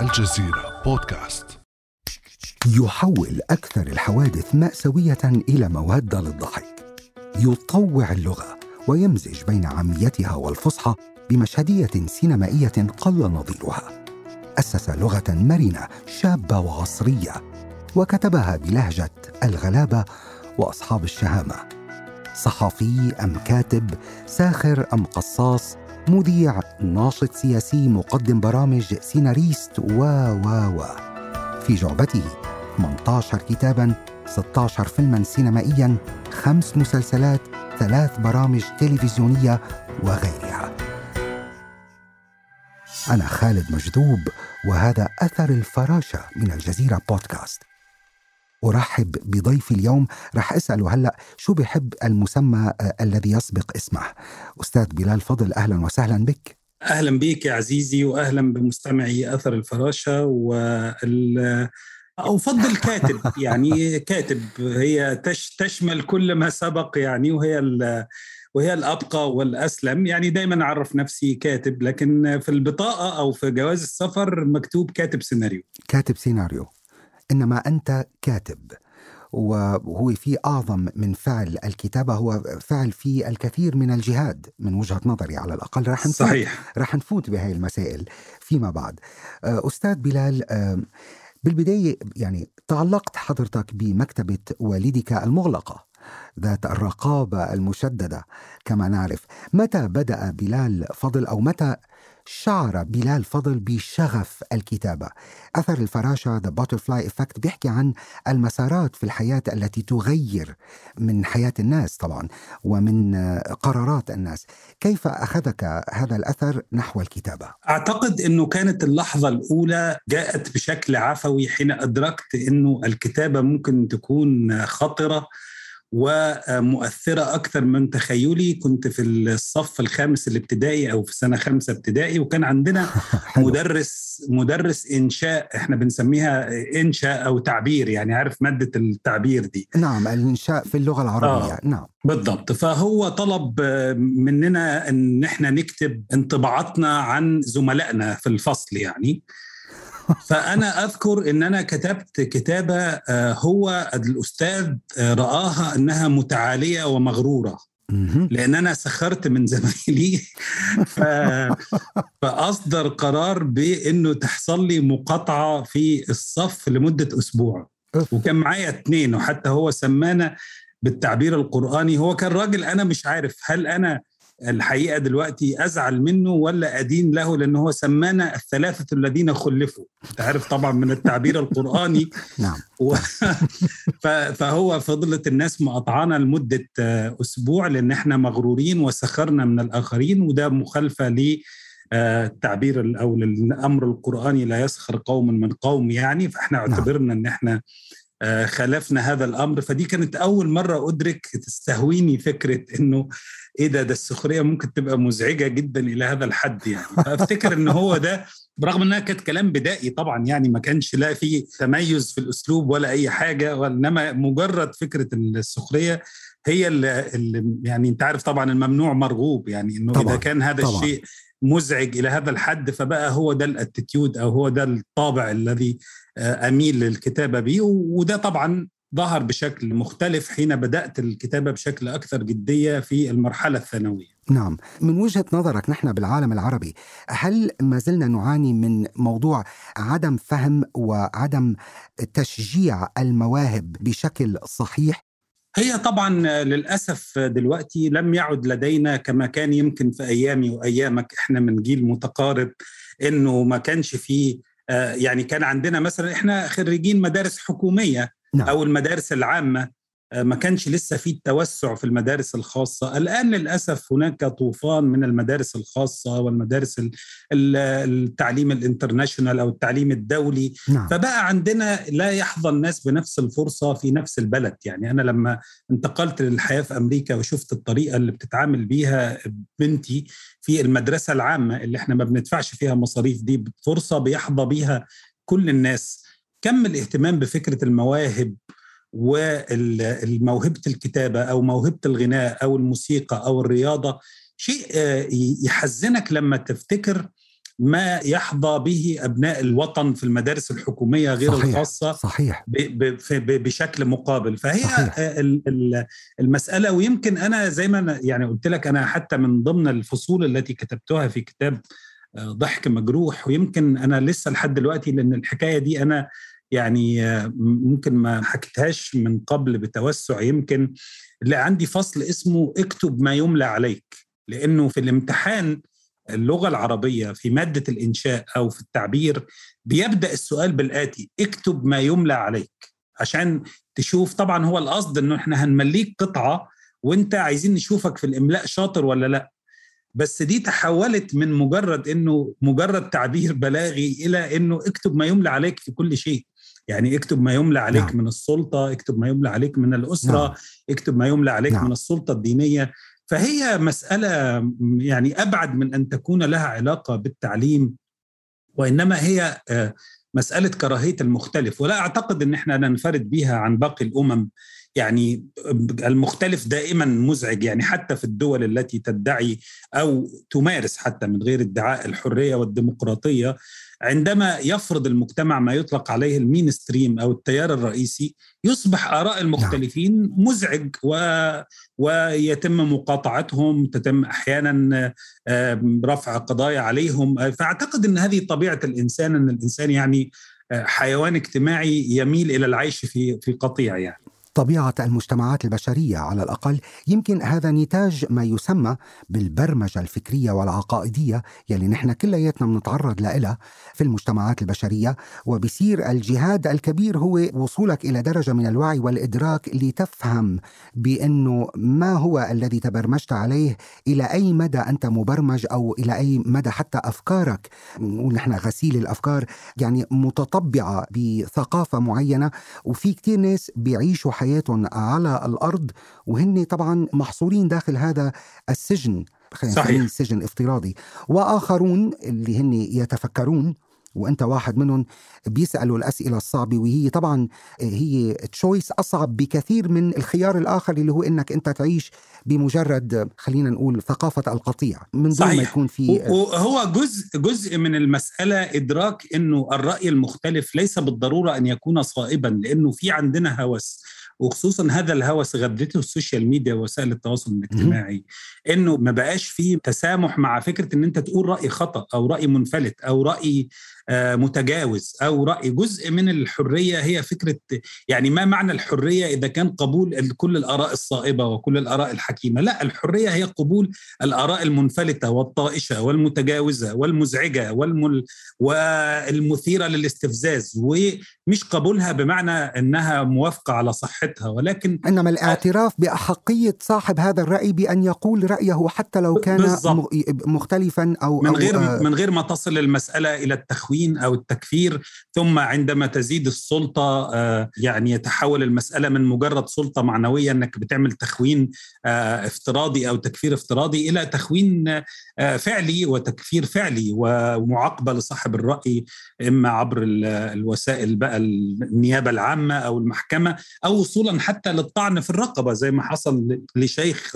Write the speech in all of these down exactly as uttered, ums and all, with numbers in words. الجزيرة بودكاست. يحول أكثر الحوادث مأساوية إلى مودة للضحك. يطوع اللغة ويمزج بين عاميتها والفصحى بمشهدية سينمائية قل نظيرها. أسس لغة مرنة شابة وعصرية، وكتبها بلهجة الغلابة وأصحاب الشهامة. صحفي أم كاتب، ساخر أم قصاص، مذيع، ناشط سياسي، مقدم برامج، سيناريست و و و في جعبته ثمانية عشر كتاباً، ستة عشر فيلماً سينمائياً، خمس مسلسلات، ثلاث برامج تلفزيونية وغيرها. أنا خالد مجذوب، وهذا أثر الفراشة من الجزيرة بودكاست. أرحب بضيفي اليوم، رح أسأله هلأ شو بيحب المسمى الذي يسبق اسمه. أستاذ بلال فضل، أهلا وسهلا بك. أهلا بك يا عزيزي، وأهلا بمستمعي أثر الفراشة. وال أفضل كاتب، يعني كاتب هي تش تشمل كل ما سبق، يعني وهي ال وهي الأبقى والأسلم. يعني دايما أعرف نفسي كاتب، لكن في البطاقة أو في جواز السفر مكتوب كاتب سيناريو. كاتب سيناريو، إنما أنت كاتب، وهو في أعظم من فعل الكتابة، هو فعل فيه الكثير من الجهاد من وجهة نظري على الأقل. رح نفوت صحيح. رح نفوت بهاي المسائل فيما بعد. أستاذ بلال، بالبداية يعني تعلقت حضرتك بمكتبة والدك المغلقة ذات الرقابة المشددة كما نعرف. متى بدأ بلال فضل، أو متى شعر بلال فضل بشغف الكتابة؟ أثر الفراشة The Butterfly Effect بيحكي عن المسارات في الحياة التي تغير من حياة الناس طبعا ومن قرارات الناس. كيف أخذك هذا الأثر نحو الكتابة؟ أعتقد أنه كانت اللحظة الأولى جاءت بشكل عفوي، حين أدركت أنه الكتابة ممكن تكون خطرة ومؤثرة أكثر من تخيلي. كنت في الصف الخامس الابتدائي أو في سنة خمسة ابتدائي، وكان عندنا مدرس مدرس إنشاء، إحنا بنسميها إنشاء أو تعبير، يعني عارف مادة التعبير دي؟ نعم، الإنشاء في اللغة العربية. آه. نعم بالضبط. فهو طلب مننا أن إحنا نكتب انطباعاتنا عن زملائنا في الفصل يعني. فأنا أذكر أن أنا كتبت كتابة هو الأستاذ رآها أنها متعالية ومغرورة، لأن أنا سخرت من زميلي فأصدر قرار بأنه تحصل لي مقاطعة في الصف لمدة أسبوع، وكان معايا اثنين. وحتى هو سمانا بالتعبير القرآني. هو كان راجل أنا مش عارف هل أنا الحقيقة دلوقتي أزعل منه ولا أدين له، لأنه هو سمانا الثلاثة الذين خلفوا، تعرف طبعا من التعبير القرآني. نعم. و... فهو فضلت الناس مقاطعانا لمدة أسبوع لأن احنا مغرورين وسخرنا من الآخرين، وده مخالفة للتعبير أو للأمر القرآني لا يسخر قوم من قوم يعني. فاحنا اعتبرنا أن احنا خلفنا هذا الأمر. فدي كانت أول مرة أدرك، تستهويني فكرة أنه إيه ده ده السخرية ممكن تبقى مزعجة جدا إلى هذا الحد يعني. فأفتكر أنه هو ده، برغم أنها كانت كلام بدائي طبعا يعني، ما كانش لا فيه تميز في الأسلوب ولا أي حاجة، وإنما مجرد فكرة السخرية هي اللي يعني أنت عارف طبعا الممنوع مرغوب، يعني أنه طبعًا. إذا كان هذا طبعًا. الشيء مزعج إلى هذا الحد، فبقى هو ده الاتيتيود أو هو ده الطابع الذي أميل للكتابة به. وده طبعا ظهر بشكل مختلف حين بدأت الكتابة بشكل أكثر جدية في المرحلة الثانوية. نعم. من وجهة نظرك، نحن بالعالم العربي هل ما زلنا نعاني من موضوع عدم فهم وعدم تشجيع المواهب بشكل صحيح؟ هي طبعا للأسف دلوقتي لم يعد لدينا كما كان يمكن في أيامي وأيامك، إحنا من جيل متقارب، إنه ما كانش فيه يعني. كان عندنا مثلا إحنا خريجين مدارس حكومية أو المدارس العامة، ما كانش لسه فيه التوسع في المدارس الخاصة. الآن للأسف هناك طوفان من المدارس الخاصة والمدارس التعليم الانترناشنال أو التعليم الدولي. نعم. فبقى عندنا لا يحظى الناس بنفس الفرصة في نفس البلد. يعني أنا لما انتقلت للحياة في أمريكا وشفت الطريقة اللي بتتعامل بيها بنتي في المدرسة العامة اللي احنا ما بندفعش فيها مصاريف، دي فرصة بيحظى بيها كل الناس. كم الاهتمام بفكرة المواهب والموهبة الكتابة أو موهبة الغناء أو الموسيقى أو الرياضة. شيء يحزنك لما تفتكر ما يحظى به أبناء الوطن في المدارس الحكومية غير صحيح. الخاصة صحيح. ب ب ب بشكل مقابل. فهي ال المسألة. ويمكن أنا زي ما يعني قلت لك، أنا حتى من ضمن الفصول التي كتبتها في كتاب ضحك مجروح، ويمكن أنا لسه لحد دلوقتي، لأن الحكاية دي أنا يعني ممكن ما حكيتهاش من قبل بتوسع، يمكن اللي عندي فصل اسمه اكتب ما يملى عليك، لأنه في الامتحان اللغة العربية في مادة الإنشاء أو في التعبير بيبدأ السؤال بالآتي: اكتب ما يملى عليك، عشان تشوف. طبعا هو القصد أنه إحنا هنمليك قطعة وإنت عايزين نشوفك في الإملاء شاطر ولا لأ، بس دي تحولت من مجرد أنه مجرد تعبير بلاغي إلى أنه اكتب ما يملى عليك في كل شيء. يعني اكتب ما يملى عليك نعم. من السلطة، اكتب ما يملى عليك من الأسرة، نعم. اكتب ما يملى عليك نعم. من السلطة الدينية. فهي مسألة يعني أبعد من أن تكون لها علاقة بالتعليم، وإنما هي مسألة كراهية المختلف، ولا أعتقد أن احنا ننفرد بيها عن باقي الأمم. يعني المختلف دائما مزعج، يعني حتى في الدول التي تدعي أو تمارس حتى من غير ادعاء الحرية والديمقراطية، عندما يفرض المجتمع ما يطلق عليه المينستريم أو التيار الرئيسي، يصبح آراء المختلفين مزعج و... ويتم مقاطعتهم، تتم أحيانا رفع قضايا عليهم. فأعتقد أن هذه طبيعة الإنسان، أن الإنسان يعني حيوان اجتماعي يميل إلى العيش في في قطيع، يعني طبيعة المجتمعات البشرية على الأقل. يمكن هذا نتاج ما يسمى بالبرمجة الفكرية والعقائدية يلي نحن كلياتنا بنتعرض لها في المجتمعات البشرية، وبصير الجهاد الكبير هو وصولك إلى درجة من الوعي والإدراك لتفهم بأنه ما هو الذي تبرمجت عليه، إلى أي مدى أنت مبرمج، أو إلى أي مدى حتى أفكارك، ونحن غسيل الأفكار يعني متطبعة بثقافة معينة. وفي كتير ناس بيعيشوا حياتهم على الأرض وهن طبعا محصورين داخل هذا السجن، خلينا سجن افتراضي، وآخرون اللي هن يتفكرون، وأنت واحد منهم، بيسألوا الأسئلة الصعبة، وهي طبعا هي تشويس أصعب بكثير من الخيار الآخر اللي هو إنك أنت تعيش بمجرد خلينا نقول ثقافة القطيع من دون ما يكون في. وهو جزء جزء من المسألة إدراك إنه الرأي المختلف ليس بالضرورة أن يكون صائبا، لأنه في عندنا هوس، وخصوصا هذا الهوس غذته السوشيال ميديا ووسائل التواصل الاجتماعي، انه ما بقاش فيه تسامح مع فكرة ان انت تقول رأي خطأ او رأي منفلت او رأي متجاوز او رأي. جزء من الحرية هي فكرة، يعني ما معنى الحرية اذا كان قبول كل الآراء الصائبة وكل الآراء الحكيمة؟ لا، الحرية هي قبول الآراء المنفلتة والطائشة والمتجاوزة والمزعجة والمل... والمثيرة للاستفزاز، ومش قبولها بمعنى انها موافقة على صحتها، ولكن إنما الاعتراف بأحقية صاحب هذا الرأي بأن يقول رأيه حتى لو كان بالضبط. مختلفا أو من غير أو من غير ما تصل المسألة إلى التخوين أو التكفير. ثم عندما تزيد السلطة يعني يتحول المسألة من مجرد سلطة معنوية أنك بتعمل تخوين افتراضي أو تكفير افتراضي إلى تخوين فعلي وتكفير فعلي ومعاقبة لصاحب الرأي، إما عبر الوسائل بقى النيابة العامة أو المحكمة، أو وصولا حتى للطعن في الرقبة زي ما حصل لشيخ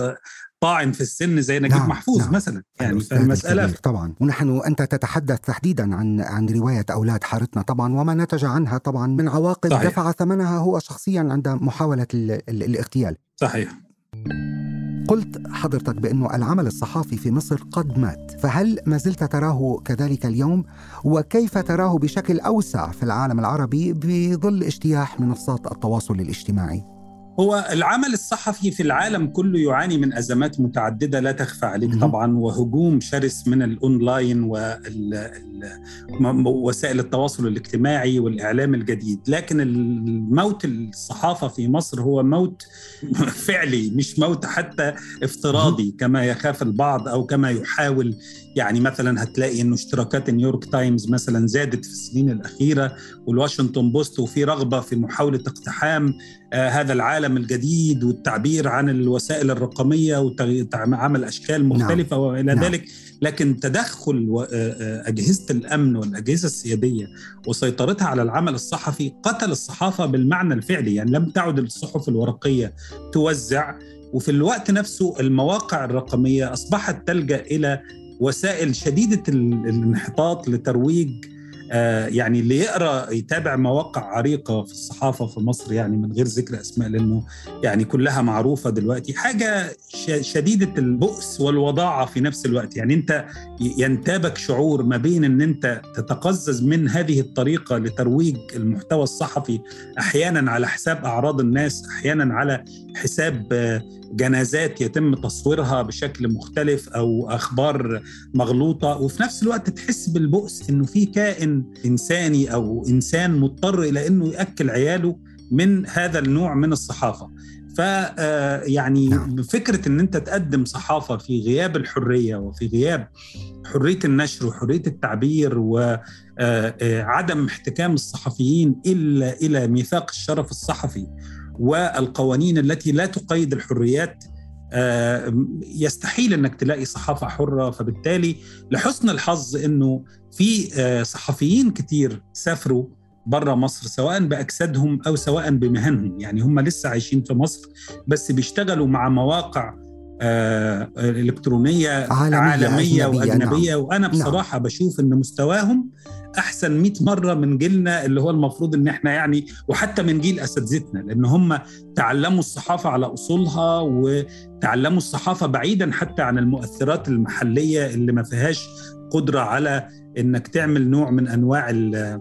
طاعن في السن زي نجيب نعم محفوظ نعم مثلا. يعني فالمسألة طبعا، ونحن وأنت تتحدث تحديدا عن عن رواية أولاد حارتنا طبعا، وما نتج عنها طبعا من عواقب صحيح. دفع ثمنها هو شخصيا عند محاولة ال ال الاغتيال. صحيح. قلت حضرتك بأنه العمل الصحافي في مصر قد مات، فهل ما زلت تراه كذلك اليوم؟ وكيف تراه بشكل أوسع في العالم العربي بظل اجتياح منصات التواصل الاجتماعي؟ هو العمل الصحفي في العالم كله يعاني من أزمات متعددة لا تخفى عليك طبعا، وهجوم شرس من الأونلاين ووسائل التواصل الاجتماعي والإعلام الجديد. لكن الموت الصحافة في مصر هو موت فعلي، مش موت حتى افتراضي كما يخاف البعض أو كما يحاول. يعني مثلا هتلاقي أنه اشتراكات نيويورك تايمز مثلا زادت في السنين الأخيرة، والواشنطن بوست، وفي رغبة في محاولة اقتحام هذا العالم الجديد والتعبير عن الوسائل الرقمية وعمل أشكال مختلفة نعم. وإلى نعم. ذلك. لكن تدخل أجهزة الأمن والأجهزة السيادية وسيطرتها على العمل الصحفي قتل الصحافة بالمعنى الفعلي. يعني لم تعد الصحف الورقية توزع، وفي الوقت نفسه المواقع الرقمية أصبحت تلجأ إلى وسائل شديدة الانحطاط لترويج، يعني اللي يقرأ يتابع مواقع عريقة في الصحافة في مصر، يعني من غير ذكر أسماء لأنه يعني كلها معروفة دلوقتي، حاجة شديدة البؤس والوضاعة في نفس الوقت. يعني أنت ينتابك شعور ما بين أن أنت تتقزز من هذه الطريقة لترويج المحتوى الصحفي، أحيانا على حساب أعراض الناس، أحيانا على حساب جنازات يتم تصويرها بشكل مختلف أو أخبار مغلوطة، وفي نفس الوقت تحس بالبؤس أنه في كائن إنساني أو إنسان مضطر إلى أنه يأكل عياله من هذا النوع من الصحافة. فيعني فكرة أن أنت تقدم صحافة في غياب الحرية وفي غياب حرية النشر وحرية التعبير وعدم احتكام الصحفيين إلا إلى ميثاق الشرف الصحفي والقوانين التي لا تقيد الحريات، يستحيل أنك تلاقي صحافة حرة. فبالتالي لحسن الحظ أنه في صحفيين كتير سافروا برا مصر، سواء بأجسادهم أو سواء بمهنهم، يعني هم لسه عايشين في مصر بس بيشتغلوا مع مواقع إلكترونية عالمية, عالمية وأجنبية. نعم. وأنا بصراحة نعم. بشوف أن مستواهم أحسن مئة مرة من جيلنا، اللي هو المفروض أن احنا يعني، وحتى من جيل أساتذتنا، لأن هم تعلموا الصحافة على أصولها وتعلموا الصحافة بعيدا حتى عن المؤثرات المحلية اللي ما فيهاش قدرة على أنك تعمل نوع من أنواع ال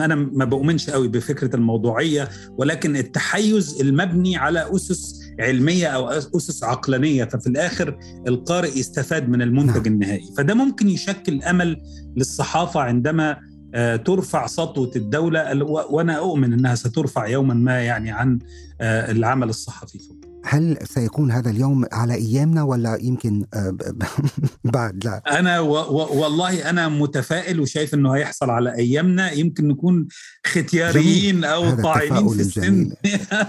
أنا ما بؤمنش قوي بفكرة الموضوعية، ولكن التحيز المبني على أسس علمية أو أسس عقلانية، ففي الآخر القارئ يستفاد من المنتج النهائي. فده ممكن يشكل أمل للصحافة عندما ترفع سطوة الدولة، وأنا أؤمن أنها سترفع يوما ما يعني عن العمل الصحفي. هل سيكون هذا اليوم على أيامنا ولا يمكن بعد؟ لا، أنا و- و- والله أنا متفائل وشايف أنه هيحصل على أيامنا. يمكن نكون ختياريين أو طاعنين في السن،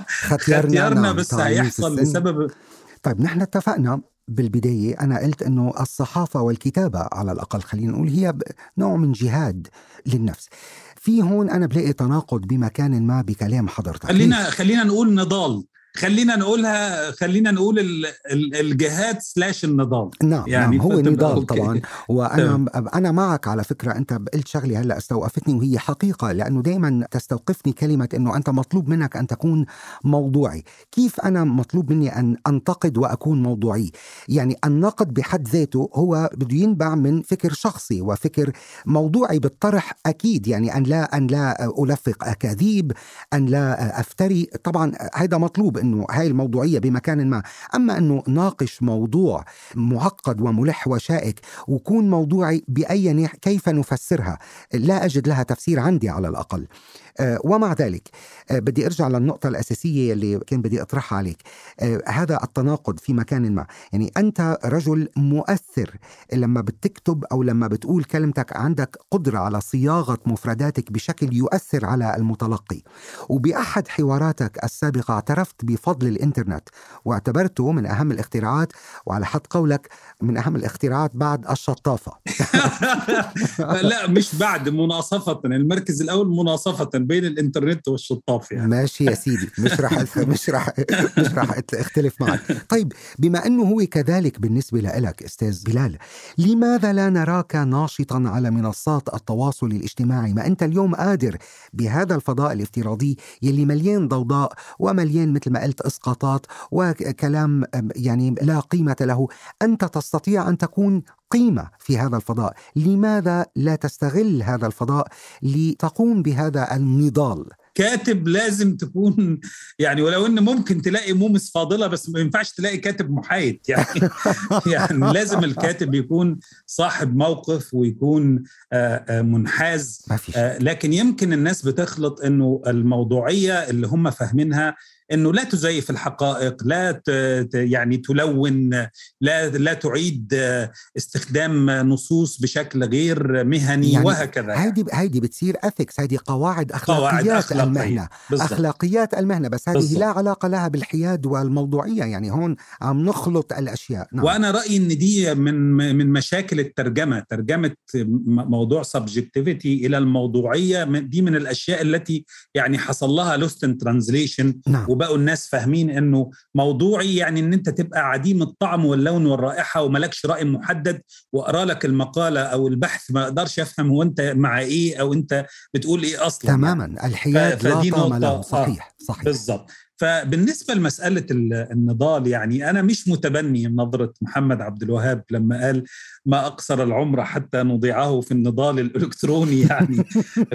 ختيارنا بس هيحصل بسبب. طيب، نحن اتفقنا بالبداية، أنا قلت أنه الصحافة والكتابة على الأقل خلينا نقول هي نوع من جهاد للنفس. في هون أنا بلاقي تناقض بمكان ما بكلام حضرتك. خلينا خلينا نقول نضال خلينا نقولها خلينا نقول الجهاد سلاش النضال. نعم يعني نعم، هو نضال طبعا. وأنا أنا معك على فكرة. أنت قلت شغلي هلأ استوقفتني وهي حقيقة، لأنه دايما تستوقفني كلمة أنه أنت مطلوب منك أن تكون موضوعي. كيف أنا مطلوب مني أن أنتقد وأكون موضوعي؟ يعني النقد بحد ذاته هو بده ينبع من فكر شخصي وفكر موضوعي بالطرح أكيد، يعني أن لا أن لا ألفق أكاذيب، أن لا أفتري. طبعا هذا مطلوب، إنه هاي الموضوعية بمكان ما. أما أنه ناقش موضوع معقد وملح وشائك وكون موضوعي بأي ناحية، كيف نفسرها؟ لا أجد لها تفسير عندي على الأقل. ومع ذلك بدي أرجع للنقطة الأساسية اللي كان بدي أطرحها عليك، هذا التناقض في مكان ما. يعني أنت رجل مؤثر لما بتكتب أو لما بتقول كلمتك، عندك قدرة على صياغة مفرداتك بشكل يؤثر على المتلقي. وبأحد حواراتك السابقة اعترفت بفضل الإنترنت واعتبرته من أهم الاختراعات، وعلى حد قولك من أهم الاختراعات بعد الشطافة. لا، مش بعد، مناصفة. المركز الأول مناصفة بين الإنترنت والشطاف يعني. ماشي يا سيدي، مش راح مش راح مش راح اختلف معك. طيب، بما أنه هو كذلك بالنسبة لك أستاذ بلال، لماذا لا نراك ناشطا على منصات التواصل الاجتماعي؟ ما أنت اليوم قادر بهذا الفضاء الافتراضي يلي مليان ضوضاء ومليان مثل ما قلت إسقاطات وكلام يعني لا قيمة له. أنت تستطيع أن تكون قيمة في هذا الفضاء. لماذا لا تستغل هذا الفضاء لتقوم بهذا النضال؟ كاتب لازم تكون يعني، ولو إن ممكن تلاقي مومس فاضلة، بس ما ينفعش تلاقي كاتب محايد يعني. يعني لازم الكاتب يكون صاحب موقف ويكون منحاز. لكن يمكن الناس بتخلط إنه الموضوعية اللي هم فاهمينها إنه لا تزيف الحقائق، لا ت... يعني تلون، لا لا تعيد استخدام نصوص بشكل غير مهني يعني، وهكذا. هذه هذه بتصير ethics، هذه قواعد أخلاقيات المهنة، أخلاقيات المهنة، بس هذه لا علاقة لها بالحياد والموضوعية. يعني هون عم نخلط الأشياء. نعم. وأنا رأيي إن دي من من مشاكل الترجمة، ترجمة موضوع subjectivity إلى الموضوعية. دي من الأشياء التي يعني حصل لها lost in translation. نعم. وبقوا الناس فاهمين انه موضوعي يعني ان انت تبقى عديم الطعم واللون والرائحه وملكش راي محدد، واقرا لك المقاله او البحث ما اقدرش افهم هو انت مع ايه او انت بتقول ايه اصلا. تماما، الحياد لا طعم له. صحيح صحيح بالضبط. فبالنسبه لمساله النضال، يعني انا مش متبني نظره محمد عبد الوهاب لما قال ما اقصر العمر حتى نضيعه في النضال الالكتروني يعني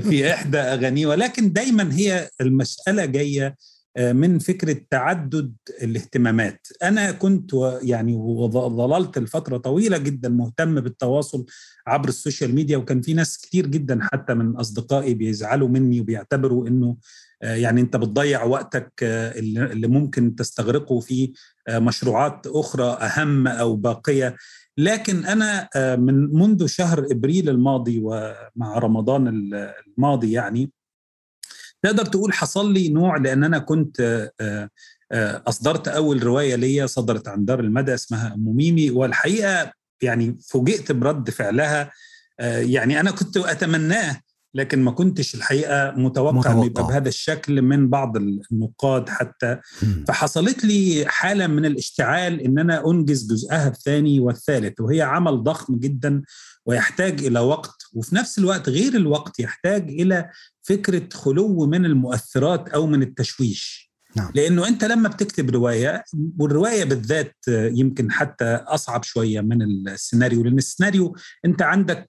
في احدى اغانيه، ولكن دايما هي المساله جايه من فكره تعدد الاهتمامات. انا كنت يعني وظللت الفتره طويله جدا مهتم بالتواصل عبر السوشيال ميديا، وكان في ناس كتير جدا حتى من اصدقائي بيزعلوا مني وبيعتبروا انه يعني انت بتضيع وقتك اللي ممكن تستغرقه في مشروعات اخرى اهم او باقيه. لكن انا من منذ شهر ابريل الماضي ومع رمضان الماضي يعني تقدر تقول حصل لي نوع، لان انا كنت اصدرت اول روايه ليا صدرت عن دار المدى اسمها ام ميمي، والحقيقه يعني فوجئت برد فعلها. يعني انا كنت اتمناه لكن ما كنتش الحقيقة متوقع أن يبقى بهذا الشكل من بعض النقاد حتى. فحصلت لي حالة من الاشتعال أن أنا أنجز جزءها الثاني والثالث، وهي عمل ضخم جدا ويحتاج إلى وقت، وفي نفس الوقت غير الوقت يحتاج إلى فكرة خلو من المؤثرات أو من التشويش. نعم. لأنه أنت لما بتكتب رواية، والرواية بالذات يمكن حتى أصعب شوية من السيناريو، لأن السيناريو أنت عندك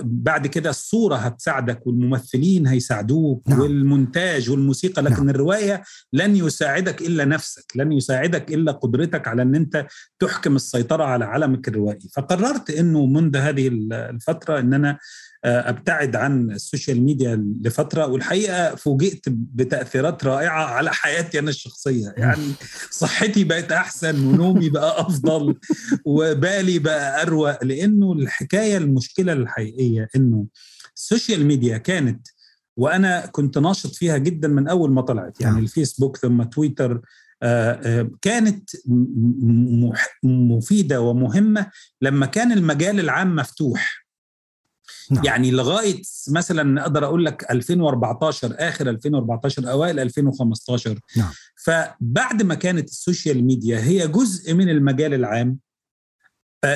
بعد كده الصورة هتساعدك والممثلين هيساعدوك. نعم. والمونتاج والموسيقى. لكن نعم. الرواية لن يساعدك إلا نفسك، لن يساعدك إلا قدرتك على أن أنت تحكم السيطرة على عالمك الروائي. فقررت أنه منذ هذه الفترة أن أنا أبتعد عن السوشيال ميديا لفترة، والحقيقة فوجئت بتأثيرات رائعة على حياتي أنا الشخصية. يعني صحتي بقت أحسن، ونومي بقى أفضل، وبالي بقى أروق، لأنه الحكاية المشكلة الحقيقية أنه السوشيال ميديا كانت وأنا كنت ناشط فيها جدا من أول ما طلعت، يعني الفيسبوك ثم تويتر، كانت مفيدة ومهمة لما كان المجال العام مفتوح. نعم. يعني لغاية مثلا أقدر أقول لك ألفين وأربعتاشر، آخر ألفين وأربعتاشر أوائل ألفين وخمستاشر. نعم. فبعد ما كانت السوشيال ميديا هي جزء من المجال العام،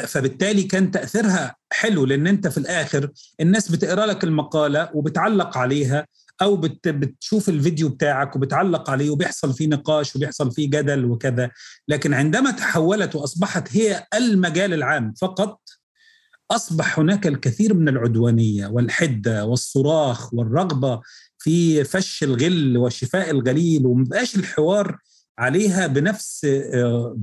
فبالتالي كان تأثيرها حلو، لأن أنت في الآخر الناس بتقرأ لك المقالة وبتعلق عليها، أو بتشوف الفيديو بتاعك وبتعلق عليه، وبيحصل فيه نقاش وبيحصل فيه جدل وكذا. لكن عندما تحولت وأصبحت هي المجال العام فقط، أصبح هناك الكثير من العدوانية والحدة والصراخ والرغبة في فش الغل وشفاء الغليل، ومبقاش الحوار عليها بنفس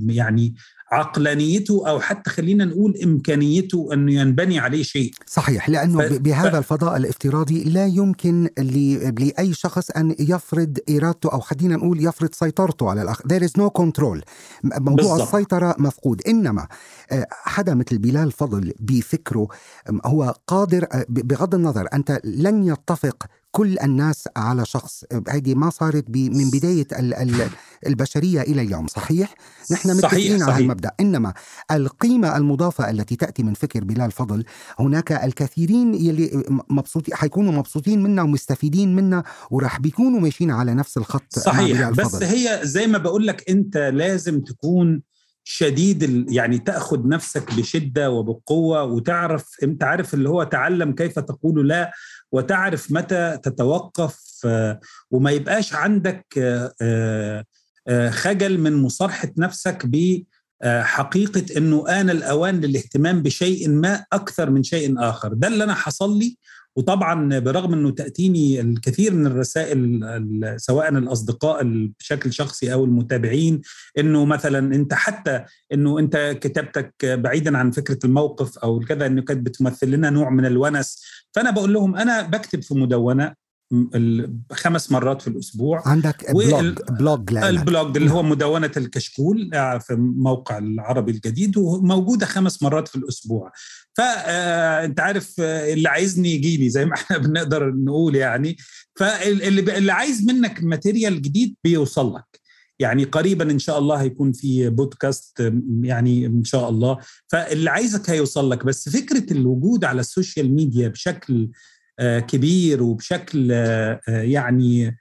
يعني عقلانيته أو حتى خلينا نقول إمكانيته أنه ينبني عليه شيء. صحيح، لأنه ف... بهذا ف... الفضاء الافتراضي لا يمكن ل... لأي شخص أن يفرض إرادته، أو خلينا نقول يفرض سيطرته على الأخ. There is no control. موضوع بالضبط. السيطرة مفقود. إنما حدا مثل بلال فضل بفكره هو قادر، بغض النظر أنت لن يتفق كل الناس على شخص، هذه ما صارت من بداية البشرية إلى اليوم. صحيح؟ نحن متفقين على المبدأ. إنما القيمة المضافة التي تأتي من فكر بلال فضل، هناك الكثيرين يلي مبسوطين حيكونوا مبسوطين مننا ومستفيدين مننا، وراح بيكونوا ماشيين على نفس الخط. صحيح، بس فضل. هي زي ما بقول لك، أنت لازم تكون شديد، يعني تأخذ نفسك بشدة وبقوة، وتعرف أنت عارف اللي هو تعلم كيف تقول لا، وتعرف متى تتوقف، وما يبقاش عندك خجل من مصارحة نفسك بحقيقة أنه آن الأوان للاهتمام بشيء ما أكثر من شيء آخر. ده اللي أنا حصل لي. وطبعا برغم أنه تأتيني الكثير من الرسائل سواء الأصدقاء بشكل شخصي أو المتابعين، أنه مثلا أنت حتى أنه أنت كتابتك بعيدا عن فكرة الموقف أو كذا، أنه كانت بتمثل لنا نوع من الونس. فأنا بقول لهم أنا بكتب في مدونة خمس مرات في الأسبوع. عندك بلوج, بلوج البلوج اللي هو مدونة الكشكول في موقع العربي الجديد، وموجودة خمس مرات في الأسبوع. فأنت عارف اللي عايزني يجيلي زي ما احنا بنقدر نقول يعني، فاللي عايز منك ماتيريال جديد بيوصل لك. يعني قريبا إن شاء الله هيكون في بودكاست، يعني إن شاء الله، فاللي عايزك هيوصل لك. بس فكرة الوجود على السوشيال ميديا بشكل كبير وبشكل يعني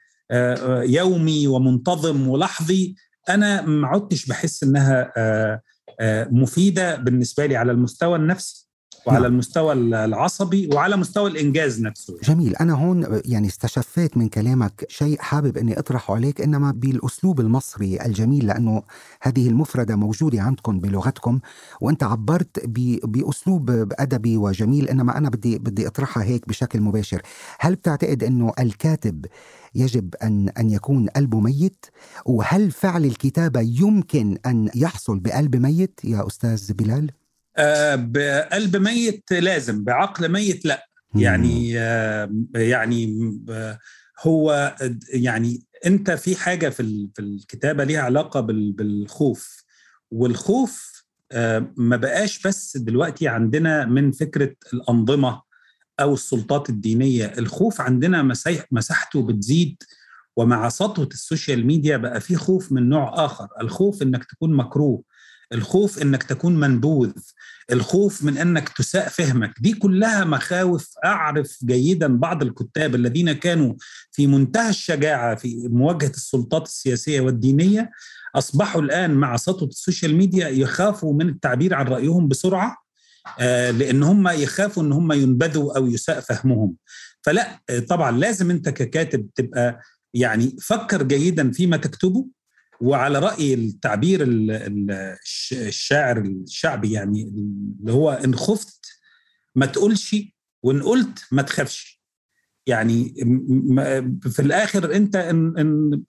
يومي ومنتظم ولحظي، أنا ما عدتش بحس أنها مفيدة بالنسبة لي على المستوى النفسي وعلى المستوى العصبي وعلى مستوى الإنجاز نفسه. جميل. أنا هون يعني استشفيت من كلامك شيء حابب أني أطرحه عليك، إنما بالأسلوب المصري الجميل، لأنه هذه المفردة موجودة عندكم بلغتكم، وأنت عبرت بأسلوب أدبي وجميل، إنما أنا بدي بدي أطرحها هيك بشكل مباشر. هل بتعتقد أنه الكاتب يجب أن أن يكون قلبه ميت؟ وهل فعل الكتابة يمكن أن يحصل بقلب ميت يا أستاذ بلال؟ آه بقلب ميت لازم، بعقل ميت لا. يعني آه يعني آه هو يعني انت في حاجه في في الكتابه ليها علاقه بالخوف، والخوف آه ما بقاش بس دلوقتي عندنا من فكره الانظمه او السلطات الدينيه. الخوف عندنا مساحته بتزيد، ومع سطوه السوشيال ميديا بقى في خوف من نوع اخر، الخوف انك تكون مكروه، الخوف انك تكون منبوذ، الخوف من انك تساء فهمك. دي كلها مخاوف. اعرف جيدا بعض الكتاب الذين كانوا في منتهى الشجاعة في مواجهة السلطات السياسية والدينية، اصبحوا الان مع سطوة السوشيال ميديا يخافوا من التعبير عن رأيهم بسرعة، لان هم يخافوا ان هم ينبذوا او يساء فهمهم. فلا طبعا لازم انت ككاتب تبقى يعني فكر جيدا فيما تكتبه. وعلى رأي التعبير الشاعر الشعبي يعني اللي هو إن خفت ما تقولش وإن قلت ما تخافش. يعني في الآخر أنت إن إن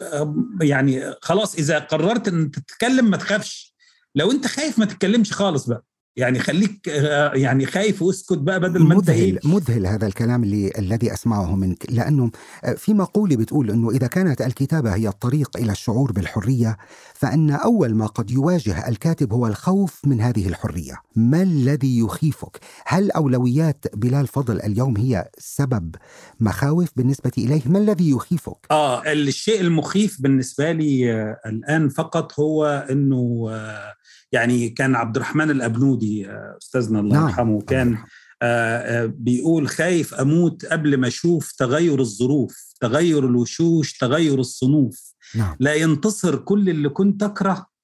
يعني خلاص إذا قررت أن تتكلم ما تخافش، لو أنت خايف ما تتكلمش خالص بقى، يعني خليك يعني خايف واسكت بقى بدل ما انت. مذهل مذهل هذا الكلام اللي الذي اسمعه منك، لانه في مقولة بتقول انه اذا كانت الكتابة هي الطريق الى الشعور بالحرية، فان اول ما قد يواجه الكاتب هو الخوف من هذه الحرية. ما الذي يخيفك؟ هل اولويات بلال فضل اليوم هي سبب مخاوف بالنسبة اليه؟ ما الذي يخيفك؟ اه الشيء المخيف بالنسبة لي الان فقط هو انه يعني كان عبد الرحمن الأبنودي أستاذنا الله يرحمه كان بيقول خايف أموت قبل ما أشوف تغير الظروف، تغير الوشوش، تغير الصنوف. نعم. لا ينتصر كل اللي كنت أكره،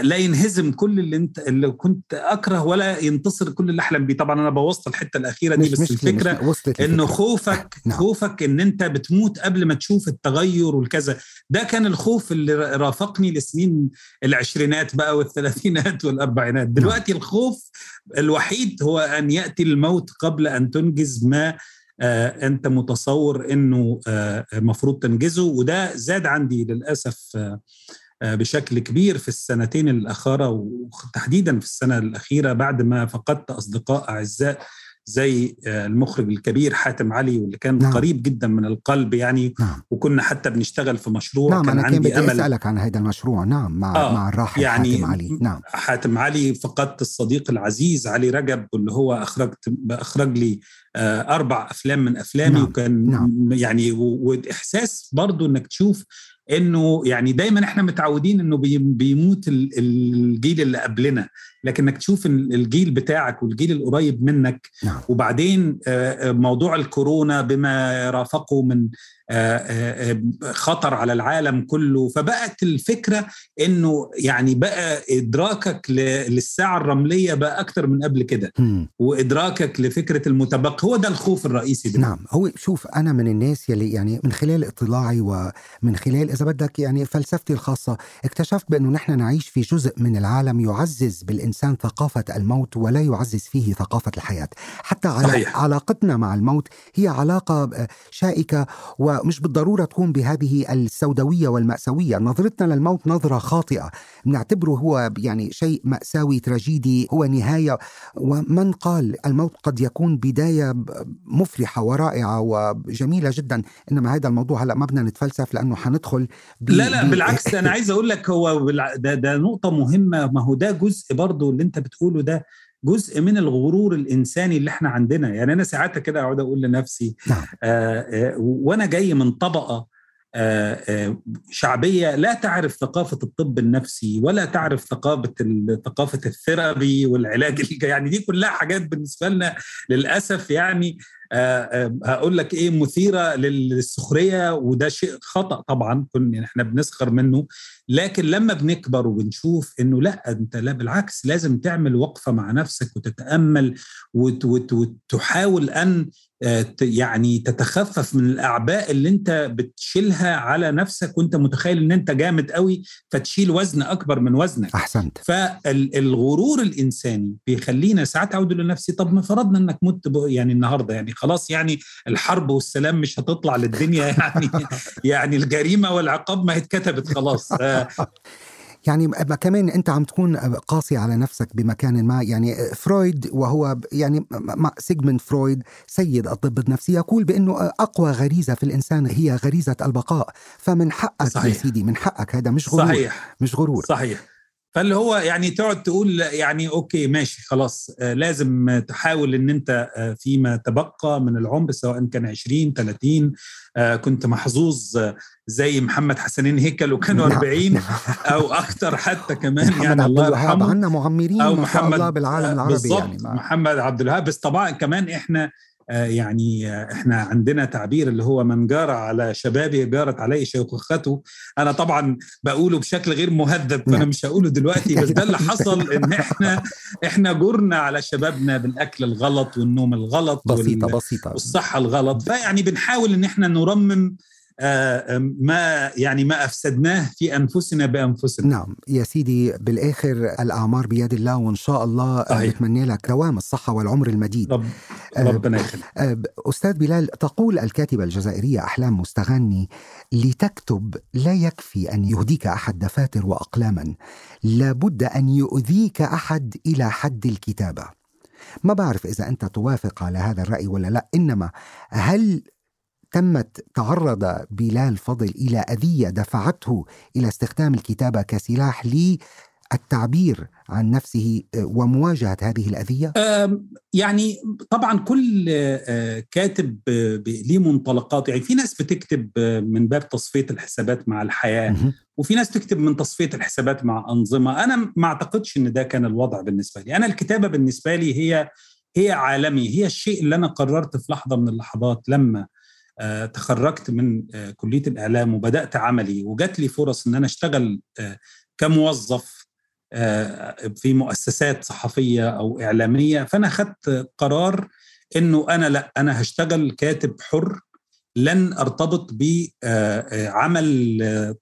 لا ينهزم كل اللي انت اللي كنت أكره، ولا ينتصر كل اللي أحلم بيه. طبعا أنا بوصلت الحتة الأخيرة دي، بس الفكرة إنه خوفك نعم. خوفك إن أنت بتموت قبل ما تشوف التغير والكذا. ده كان الخوف اللي رافقني لسنين العشرينات بقى والثلاثينات والأربعينات. دلوقتي نعم. الخوف الوحيد هو أن يأتي الموت قبل أن تنجز ما آه أنت متصور إنه آه مفروض تنجزه. وده زاد عندي للأسف آه بشكل كبير في السنتين الأخيرة، وتحديدا في السنة الأخيرة بعد ما فقدت أصدقاء أعزاء زي المخرج الكبير حاتم علي، واللي كان نعم. قريب جدا من القلب يعني نعم. وكنا حتى بنشتغل في مشروع نعم. كان أنا عندي أمل. أسألك عن هذا المشروع نعم مع آه. مع الراحل يعني حاتم علي نعم. حاتم علي فقدت الصديق العزيز علي رجب، واللي هو أخرجت أخرج لي أربع أفلام من أفلامي نعم. وكان نعم. يعني وإحساس برضو إنك تشوف إنه يعني دايماً إحنا متعودين إنه بيموت الجيل اللي قبلنا، لكنك تشوف الجيل بتاعك والجيل القريب منك نعم. وبعدين موضوع الكورونا بما رافقه من خطر على العالم كله، فبقت الفكرة إنه يعني بقى إدراكك للساعة الرملية بقى أكتر من قبل كده، وإدراكك لفكرة المتبقي هو ده الخوف الرئيسي ده. نعم. هو شوف أنا من الناس يلي يعني من خلال اطلاعي ومن خلال إذا بدك يعني فلسفتي الخاصة، اكتشفت بأنه نحن نعيش في جزء من العالم يعزز بالإنسان ثقافة الموت ولا يعزز فيه ثقافة الحياة. حتى على علاقتنا مع الموت هي علاقة شائكة و مش بالضرورة تكون بهذه السوداوية والمأساوية. نظرتنا للموت نظرة خاطئة، نعتبره هو يعني شيء مأساوي تراجيدي، هو نهاية. ومن قال الموت قد يكون بداية مفرحة ورائعة وجميلة جدا. إنما هذا الموضوع هلأ ما بدنا نتفلسف لأنه حندخل بي لا لا بي بالعكس. أنا عايز أقول لك هو ده, ده نقطة مهمة. ما هو ده جزء برضو اللي أنت بتقوله، ده جزء من الغرور الإنساني اللي احنا عندنا. يعني أنا ساعات كده أقعد أقول لنفسي آه آه وأنا جاي من طبقة آه آه شعبية لا تعرف ثقافة الطب النفسي، ولا تعرف ثقافة ثقافة الثيرابي والعلاج، يعني دي كلها حاجات بالنسبة لنا للأسف يعني هقول لك ايه مثيرة للسخرية، وده شيء خطأ طبعا، كنا احنا بنسخر منه. لكن لما بنكبر وبنشوف انه لا، انت لا بالعكس لازم تعمل وقفة مع نفسك وتتأمل وتحاول ان يعني تتخفف من الأعباء اللي انت بتشيلها على نفسك وانت متخيل ان انت جامد قوي فتشيل وزن اكبر من وزنك. أحسنت. فالغرور الإنساني بيخلينا ساعات اعود لنفسي، طب ما فرضنا انك مت يعني النهاردة، يعني خلاص يعني الحرب والسلام مش هتطلع للدنيا يعني يعني الجريمة والعقاب ما اتكتبت خلاص. يعني كمان أنت عم تكون قاسي على نفسك بمكان ما. يعني فرويد وهو يعني سيجموند فرويد سيد الطب النفسي يقول بأنه أقوى غريزة في الإنسان هي غريزة البقاء، فمن حقك. صحيح. يا سيدي من حقك، هذا مش غرور. صحيح. مش غرور. صحيح. فاللي هو يعني تقعد تقول يعني أوكي ماشي خلاص، لازم تحاول أن أنت فيما تبقى من العمر سواء كان عشرين ثلاثين، كنت محظوظ زي محمد حسنين هيكل وكانوا أربعين أو أكتر حتى كمان، يعني الله يرحمه عنا معمرين أو محمد بالعالم العربي يعني محمد عبد الوهاب. بس طبعا كمان إحنا يعني احنا عندنا تعبير اللي هو من جار على شبابي جارت عليه شيخوخته. انا طبعا بقوله بشكل غير مهذب فانا مش هقوله دلوقتي، بس ده اللي حصل ان احنا احنا جرنا على شبابنا بالاكل الغلط والنوم الغلط بسيطة بسيطة والصحة الغلط. فيعني بنحاول ان احنا نرمم ما يعني ما أفسدناه في أنفسنا بأنفسنا. نعم يا سيدي، بالآخر الأعمار بيد الله، وإن شاء الله بتمنى لك دوام الصحة والعمر المديد. رب ربنا يخليك. أستاذ بلال، تقول الكاتبة الجزائرية أحلام مستغاني: لتكتب لا يكفي أن يهديك أحد دفاتر وأقلاما، لابد أن يؤذيك أحد إلى حد الكتابة. ما بعرف إذا أنت توافق على هذا الرأي ولا لا، إنما هل تمت تعرض بلال فضل إلى أذية دفعته إلى استخدام الكتابة كسلاح للتعبير عن نفسه ومواجهة هذه الأذية؟ يعني طبعا كل كاتب ليه منطلقات، يعني في ناس بتكتب من باب تصفية الحسابات مع الحياة وفي ناس تكتب من تصفية الحسابات مع أنظمة. أنا ما أعتقدش أن ده كان الوضع بالنسبة لي. أنا الكتابة بالنسبة لي هي هي عالمي، هي الشيء اللي أنا قررت في لحظة من اللحظات لما تخرجت من كلية الإعلام وبدأت عملي وجات لي فرص أن أنا أشتغل كموظف في مؤسسات صحفية أو إعلامية. فأنا خدت قرار أنه أنا لا، أنا هشتغل كاتب حر، لن أرتبط بعمل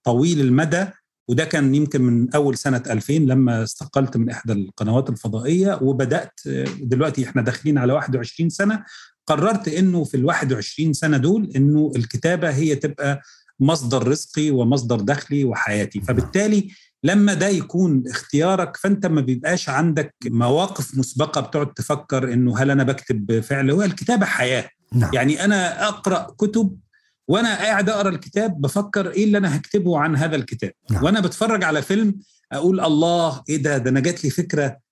طويل المدى. وده كان يمكن من أول سنة ألفين لما استقلت من إحدى القنوات الفضائية وبدأت. دلوقتي إحنا داخلين على واحد وعشرين سنة، قررت إنه في الواحد وعشرين سنة دول إنه الكتابة هي تبقى مصدر رزقي ومصدر دخلي وحياتي. فبالتالي لما ده يكون اختيارك فأنت ما بيبقاش عندك مواقف مسبقة بتقعد تفكر إنه هل أنا بكتب فعل. هو الكتابة حياة. نعم. يعني أنا أقرأ كتب وأنا قاعد أقرأ الكتاب بفكر إيه اللي أنا هكتبه عن هذا الكتاب. نعم. وأنا بتفرج على فيلم أقول الله إيه ده ده أنا جات لي فكرة،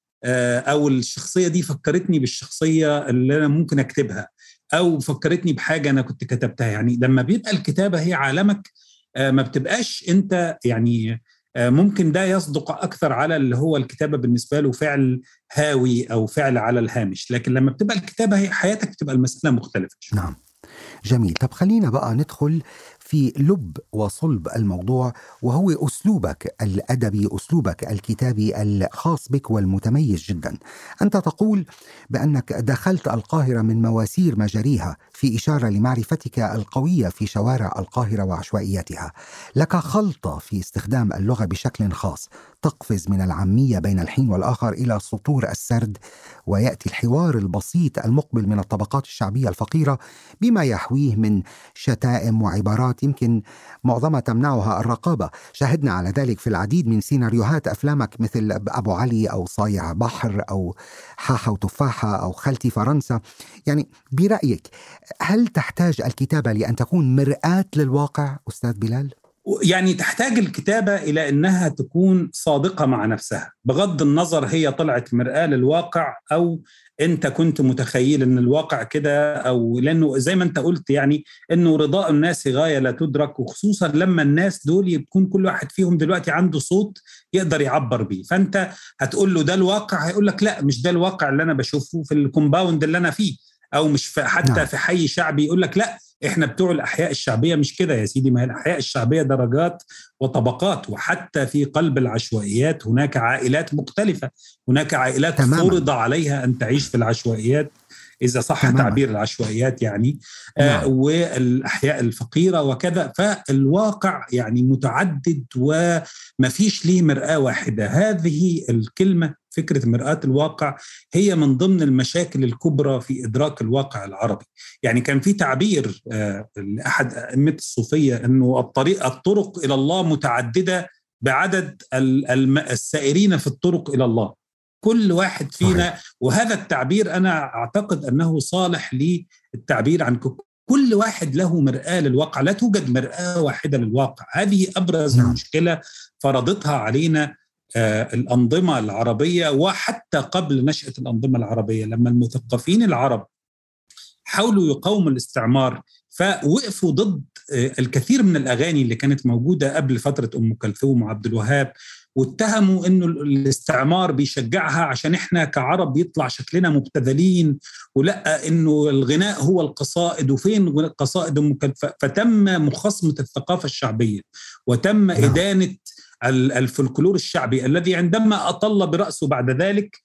أو الشخصية دي فكرتني بالشخصية اللي أنا ممكن أكتبها، أو فكرتني بحاجة أنا كنت كتبتها. يعني لما بيبقى الكتابة هي عالمك ما بتبقاش أنت يعني ممكن ده يصدق أكثر على اللي هو الكتابة بالنسبة له فعل هاوي أو فعل على الهامش، لكن لما بتبقى الكتابة هي حياتك بتبقى المسألة مختلفة. نعم جميل. طب خلينا بقى ندخل في لب وصلب الموضوع، وهو أسلوبك الأدبي، أسلوبك الكتابي الخاص بك والمتميز جدا. أنت تقول بأنك دخلت القاهرة من مواسير مجاريها، في إشارة لمعرفتك القوية في شوارع القاهرة وعشوائياتها. لك خلطة في استخدام اللغة بشكل خاص، تقفز من العامية بين الحين والآخر إلى سطور السرد، ويأتي الحوار البسيط المقبل من الطبقات الشعبية الفقيرة بما يحويه من شتائم وعبارات يمكن معظمها تمنعها الرقابة. شاهدنا على ذلك في العديد من سيناريوهات أفلامك، مثل أبو علي أو صايع بحر أو حاحة وتفاحة أو خالتي فرنسا. يعني برأيك هل تحتاج الكتابة لأن تكون مرآة للواقع أستاذ بلال؟ يعني تحتاج الكتابة إلى أنها تكون صادقة مع نفسها، بغض النظر هي طلعت مرآة للواقع أو أنت كنت متخيل أن الواقع كده، أو لأنه زي ما أنت قلت يعني أنه رضاء الناس غاية لا تدرك، وخصوصا لما الناس دول يكون كل واحد فيهم دلوقتي عنده صوت يقدر يعبر بيه. فأنت هتقول له ده الواقع، هيقول لك لا مش ده الواقع اللي أنا بشوفه في الكومباوند اللي أنا فيه، أو مش في حتى نعم. في حي شعبي يقول لك لا إحنا بتوع الأحياء الشعبية. مش كده يا سيدي، ما هي الأحياء الشعبية درجات وطبقات، وحتى في قلب العشوائيات هناك عائلات مختلفة، هناك عائلات فرض عليها أن تعيش في العشوائيات إذا صح تمام. تعبير العشوائيات يعني نعم. آه والأحياء الفقيرة وكذا. فالواقع يعني متعدد وما فيش ليه مرآة واحدة. هذه الكلمة فكرة مرآة الواقع هي من ضمن المشاكل الكبرى في إدراك الواقع العربي. يعني كان في تعبير آه لأحد أئمة الصوفية أنه الطريق الطرق إلى الله متعددة بعدد السائرين في الطرق إلى الله، كل واحد فينا. وهذا التعبير أنا أعتقد أنه صالح للتعبير عن كل واحد له مرآة للواقع، لا توجد مرآة واحدة للواقع. هذه أبرز مشكلة فرضتها علينا الأنظمة العربية، وحتى قبل نشأة الأنظمة العربية لما المثقفين العرب حاولوا يقاوموا الاستعمار فوقفوا ضد الكثير من الأغاني اللي كانت موجودة قبل فترة أم كلثوم وعبد الوهاب، واتهموا إنه الاستعمار بيشجعها عشان إحنا كعرب يطلع شكلنا مبتذلين، ولقى إنه الغناء هو القصائد وفين قصائد أم كلثوم. فتم مخاصمة الثقافة الشعبية وتم إدانة الفولكلور الشعبي الذي عندما أطل برأسه بعد ذلك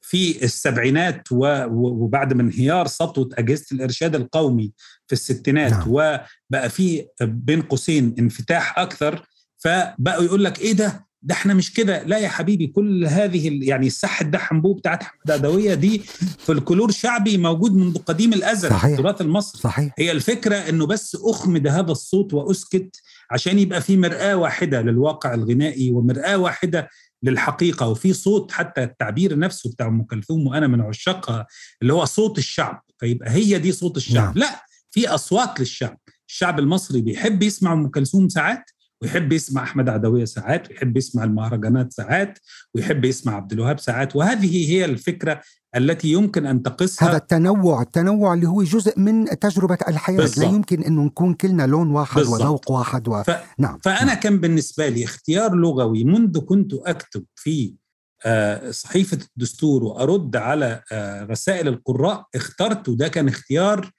في السبعينات وبعد من انهيار سطوة أجهزة الإرشاد القومي في الستينات نعم. وبقى فيه بين قوسين انفتاح أكثر، فبقوا يقول لك إيه ده ده إحنا مش كده. لا يا حبيبي، كل هذه يعني الساحة ده حنبوب بتاعت حمد عدوية دي فولكلور شعبي موجود منذ قديم الأزل في التراث المصري. صحيح. هي الفكرة إنه بس أخمد هذا الصوت وأسكت عشان يبقى في مرآة واحدة للواقع الغنائي ومرآة واحدة للحقيقة. وفي صوت حتى التعبير نفسه بتاع أم كلثوم وأنا من عشاقها اللي هو صوت الشعب، فيبقى هي دي صوت الشعب. لا، في أصوات للشعب. الشعب المصري بيحب يسمع أم كلثوم ساعات، ويحب يسمع أحمد عدوية ساعات، ويحب يسمع المهرجانات ساعات، ويحب يسمع عبد الوهاب ساعات. وهذه هي الفكرة التي يمكن أن تقصها، هذا التنوع التنوع اللي هو جزء من تجربة الحياة. بالزبط. لا يمكن أنه نكون كلنا لون واحد بالزبط. وذوق واحد و... ف... نعم. فأنا نعم. كان بالنسبة لي اختيار لغوي منذ كنت أكتب في صحيفة الدستور وأرد على رسائل القراء، اخترت ده كان اختيار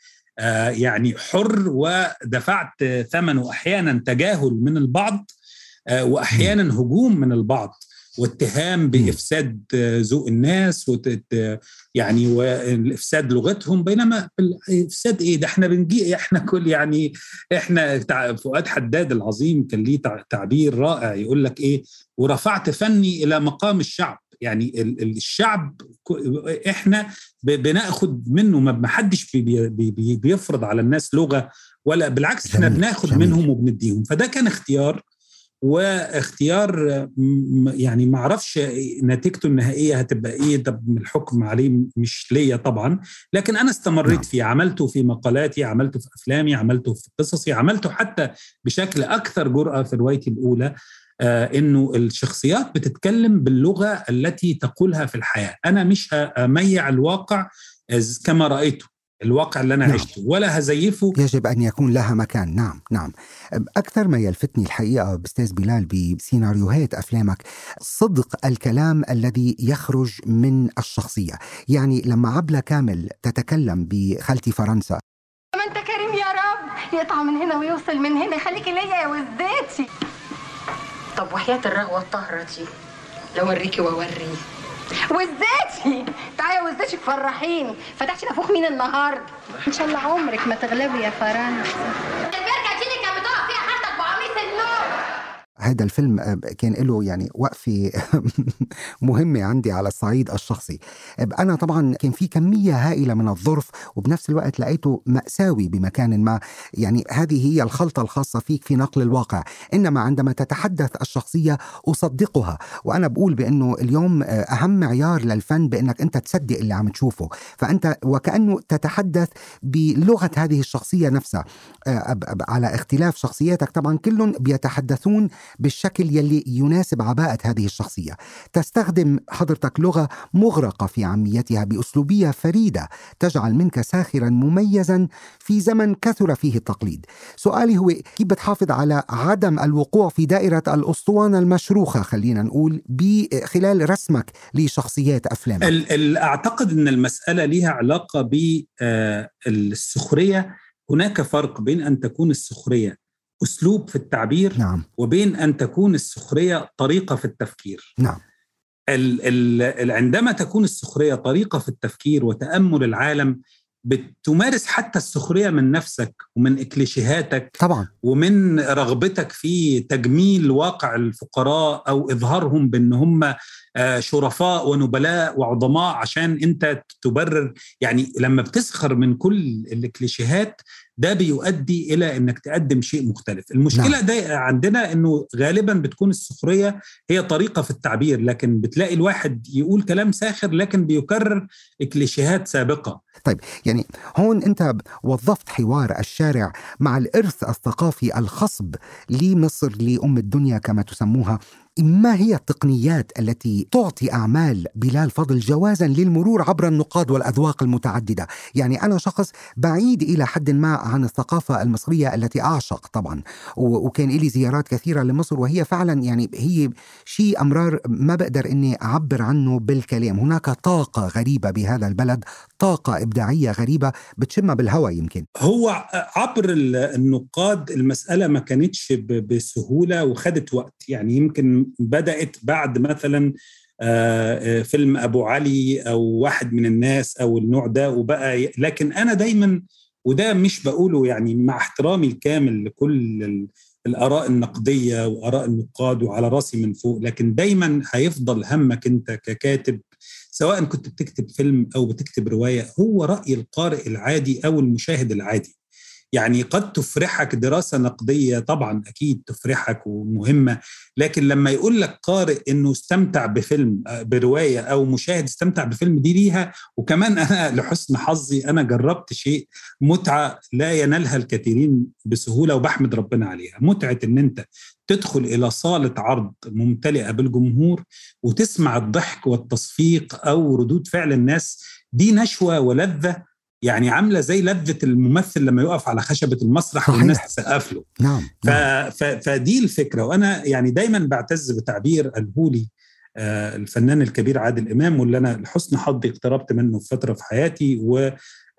يعني حر، ودفعت ثمنه أحيانا تجاهل من البعض وأحيانا هجوم من البعض واتهام بإفساد ذوق الناس وت... يعني وإفساد لغتهم، بينما إفساد إيه ده إحنا بنجي إحنا كل يعني إحنا تع... فؤاد حداد العظيم كان ليه تع... تعبير رائع يقول لك إيه، ورفعت فني إلى مقام الشعب. يعني الشعب إحنا بنأخذ منه، ما حدش بي... بي... بيفرض على الناس لغة، ولا بالعكس إحنا بنأخذ منهم وبنديهم. فده كان اختيار، واختيار يعني ما اعرفش نتيجته النهائيه هتبقى ايه، ده الحكم عليه مش ليا طبعا، لكن انا استمريت فيه، عملته في مقالاتي، عملته في افلامي، عملته في قصصي، عملته حتى بشكل اكثر جرأة في روايتي الاولى آه انه الشخصيات بتتكلم باللغه التي تقولها في الحياه. انا مش هميع الواقع كما رايته، الواقع اللي أنا نعم. عشته، ولا هزيفه، يجب أن يكون لها مكان. نعم نعم أكثر ما يلفتني الحقيقة بستاذ بلال بسيناريوهات أفلامك صدق الكلام الذي يخرج من الشخصية. يعني لما عبلة كامل تتكلم بخالتي فرنسا، ما أنت كريم يا رب، يقطع من هنا ويوصل من هنا، خليك ليا يا وزداتي. طب وحياة الرغوة الطاهرة دي لو أوريكي وأوري وزاتي، تعالي وزاتي فرحين، فتحتي نافوخ مين النهارده؟ ان شاء الله عمرك ما تغلبي يا فرنسا. البركه دي اللي كانت بتقع فيها حالتك بعميس النوم. هذا الفيلم كان له يعني وقفة مهمة عندي على الصعيد الشخصي. أنا طبعا كان في كمية هائلة من الظرف، وبنفس الوقت لقيته مأساوي بمكان ما. يعني هذه هي الخلطة الخاصة فيك في نقل الواقع، إنما عندما تتحدث الشخصية أصدقها. وأنا بقول بأنه اليوم أهم معيار للفن بأنك أنت تصدق اللي عم تشوفه، فأنت وكأنه تتحدث بلغة هذه الشخصية نفسها. على اختلاف شخصياتك طبعا كلهم بيتحدثون بالشكل يلي يناسب عباءة هذه الشخصية. تستخدم حضرتك لغة مغرقة في عميتها بأسلوبية فريدة تجعل منك ساخرا مميزا في زمن كثر فيه التقليد. سؤالي هو كيف بتحافظ على عدم الوقوع في دائرة الأسطوانة المشروخة، خلينا نقول، بخلال رسمك لشخصيات أفلامك؟ أعتقد أن المسألة لها علاقة بالسخرية. هناك فرق بين أن تكون السخرية أسلوب في التعبير، نعم، وبين أن تكون السخرية طريقة في التفكير. نعم. ال- ال- عندما تكون السخرية طريقة في التفكير وتأمل العالم، بتمارس حتى السخرية من نفسك ومن إكليشيهاتك طبعا، ومن رغبتك في تجميل واقع الفقراء أو إظهارهم بأن هم شرفاء ونبلاء وعظماء عشان أنت تبرر. يعني لما بتسخر من كل الإكليشيهات ده بيؤدي إلى أنك تقدم شيء مختلف. المشكلة نعم. ده عندنا أنه غالبا بتكون السخرية هي طريقة في التعبير، لكن بتلاقي الواحد يقول كلام ساخر لكن بيكرر إكليشيهات سابقة. طيب، يعني هون أنت وظفت حوار الشارع مع الإرث الثقافي الخصب لمصر، لأم الدنيا كما تسموها. ما هي التقنيات التي تعطي أعمال بلال فضل جوازا للمرور عبر النقاد والأذواق المتعددة؟ يعني أنا شخص بعيد إلى حد ما عن الثقافة المصرية التي أعشق طبعا، وكان لي زيارات كثيرة لمصر، وهي فعلا يعني هي شيء أمرار ما بقدر أني أعبر عنه بالكلام. هناك طاقة غريبة بهذا البلد، طاقة إبداعية غريبة بتشمها بالهوى. يمكن هو عبر النقاد المسألة ما كانتش بسهولة وخدت وقت، يعني يمكن بدأت بعد مثلا فيلم أبو علي أو واحد من الناس أو النوع ده وبقى. لكن أنا دايما، وده مش بقوله يعني مع احترامي الكامل لكل الآراء النقدية وآراء النقاد وعلى راسي من فوق، لكن دايما هيفضل همك أنت ككاتب، سواء كنت بتكتب فيلم أو بتكتب رواية، هو رأي القارئ العادي أو المشاهد العادي. يعني قد تفرحك دراسة نقدية، طبعا أكيد تفرحك ومهمة، لكن لما يقول لك قارئ أنه استمتع بفيلم برواية أو مشاهد استمتع بفيلم، دي ليها. وكمان أنا لحسن حظي أنا جربت شيء متعة لا ينالها الكثيرين بسهولة، وبحمد ربنا عليها. متعة أن أنت تدخل إلى صالة عرض ممتلئة بالجمهور وتسمع الضحك والتصفيق أو ردود فعل الناس، دي نشوة ولذة، يعني عاملة زي لذة الممثل لما يقف على خشبة المسرح والناس تسقف له. نعم. ف... ف... فدي الفكرة. وأنا يعني دايما بعتز بتعبير الهولي آه الفنان الكبير عادل إمام، واللي أنا لحسن حظي اقتربت منه في فترة في حياتي،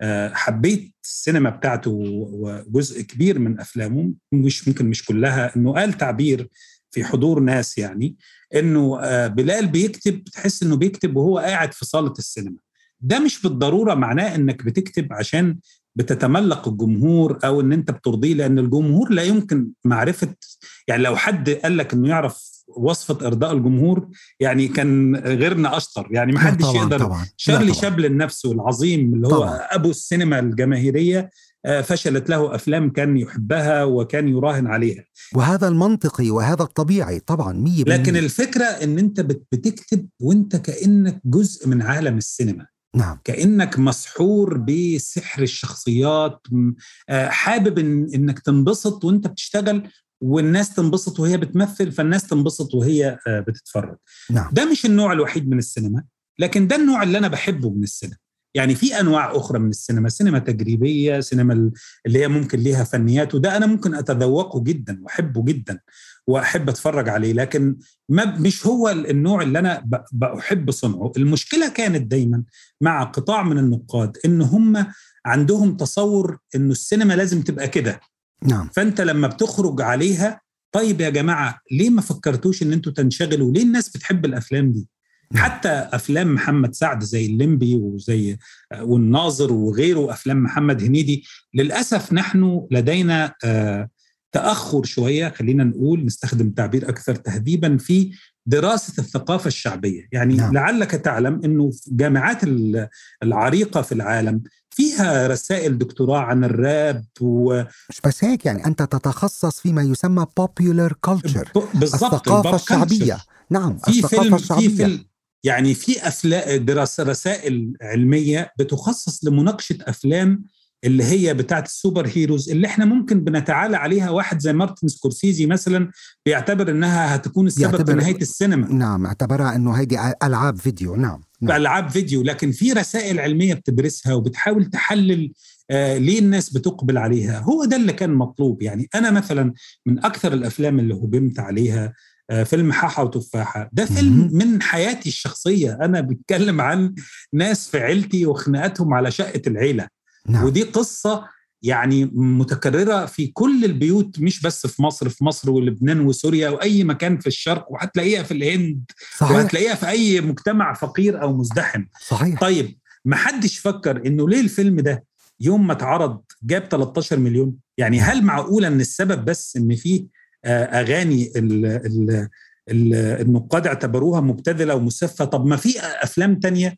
وحبيت السينما بتاعته وجزء كبير من أفلامه، مش ممكن مش كلها، إنه قال تعبير في حضور ناس، يعني إنه آه بلال بيكتب، تحس إنه بيكتب وهو قاعد في صالة السينما. ده مش بالضرورة معناه انك بتكتب عشان بتتملق الجمهور او ان انت بترضيه، لان الجمهور لا يمكن معرفة، يعني لو حد قالك انه يعرف وصفة ارضاء الجمهور يعني كان غيرنا اشطر، يعني محدش يقدر. شارلي شابلن نفسه العظيم اللي هو طبعاً ابو السينما الجماهيرية فشلت له أفلام كان يحبها وكان يراهن عليها، وهذا المنطقي وهذا الطبيعي طبعا مية. لكن الفكرة ان انت بتكتب وانت كأنك جزء من عالم السينما. نعم. كأنك مسحور بسحر الشخصيات، حابب إن إنك تنبسط وإنت بتشتغل، والناس تنبسط وهي بتمثل، فالناس تنبسط وهي بتتفرج. نعم. ده مش النوع الوحيد من السينما، لكن ده النوع اللي أنا بحبه من السينما. يعني في أنواع أخرى من السينما، سينما تجريبية، سينما اللي هي ممكن ليها فنيات، وده أنا ممكن أتذوقه جدا وأحبه جدا وأحب أتفرج عليه، لكن ما مش هو النوع اللي أنا بأحب صنعه. المشكلة كانت دايما مع قطاع من النقاد إن هم عندهم تصور إنه السينما لازم تبقى كده. نعم. فأنت لما بتخرج عليها، طيب يا جماعة ليه ما فكرتوش إن أنتوا تنشغلوا؟ ليه الناس بتحب الأفلام دي؟ حتى أفلام محمد سعد زي الليمبي وزي والناظر وغيره، أفلام محمد هنيدي، للأسف نحن لدينا تأخر شوية، خلينا نقول نستخدم تعبير أكثر تهذيبا، في دراسة الثقافة الشعبية. يعني نعم. لعلك تعلم أنه جامعات العريقة في العالم فيها رسائل دكتوراه عن الراب و... مش بس هيك، يعني أنت تتخصص فيما يسمى popular culture، الثقافة الشعبية. نعم. في الثقافة الشعبية. في فيلم، يعني في أفلام دراسة رسائل علمية بتخصص لمناقشة أفلام اللي هي بتاعت السوبر هيروز اللي احنا ممكن بنتعالى عليها. واحد زي مارتن سكورسيزي مثلا بيعتبر انها هتكون السبب في نهاية السينما. نعم، اعتبرها انه هيدي ألعاب فيديو. نعم. نعم ألعاب فيديو، لكن في رسائل علمية بتدرسها وبتحاول تحلل آه ليه الناس بتقبل عليها. هو ده اللي كان مطلوب. يعني انا مثلا من اكثر الافلام اللي هجمت عليها فيلم حاحة وتفاحة. ده فيلم من حياتي الشخصية، أنا بتكلم عن ناس في عيلتي وخناقتهم على شقة العيلة. نعم. ودي قصة يعني متكررة في كل البيوت، مش بس في مصر، في مصر ولبنان وسوريا وأي مكان في الشرق، وهتلاقيها في الهند. صحيح. وهتلاقيها في أي مجتمع فقير أو مزدحم. صحيح. طيب محدش فكر إنه ليه الفيلم ده يوم ما اتعرض جاب ثلاثة عشر مليون؟ يعني هل معقولة إن السبب بس إن فيه أغاني ال ال ال النقاد اعتبروها مبتذلة ومسفة؟ طب ما في أفلام تانية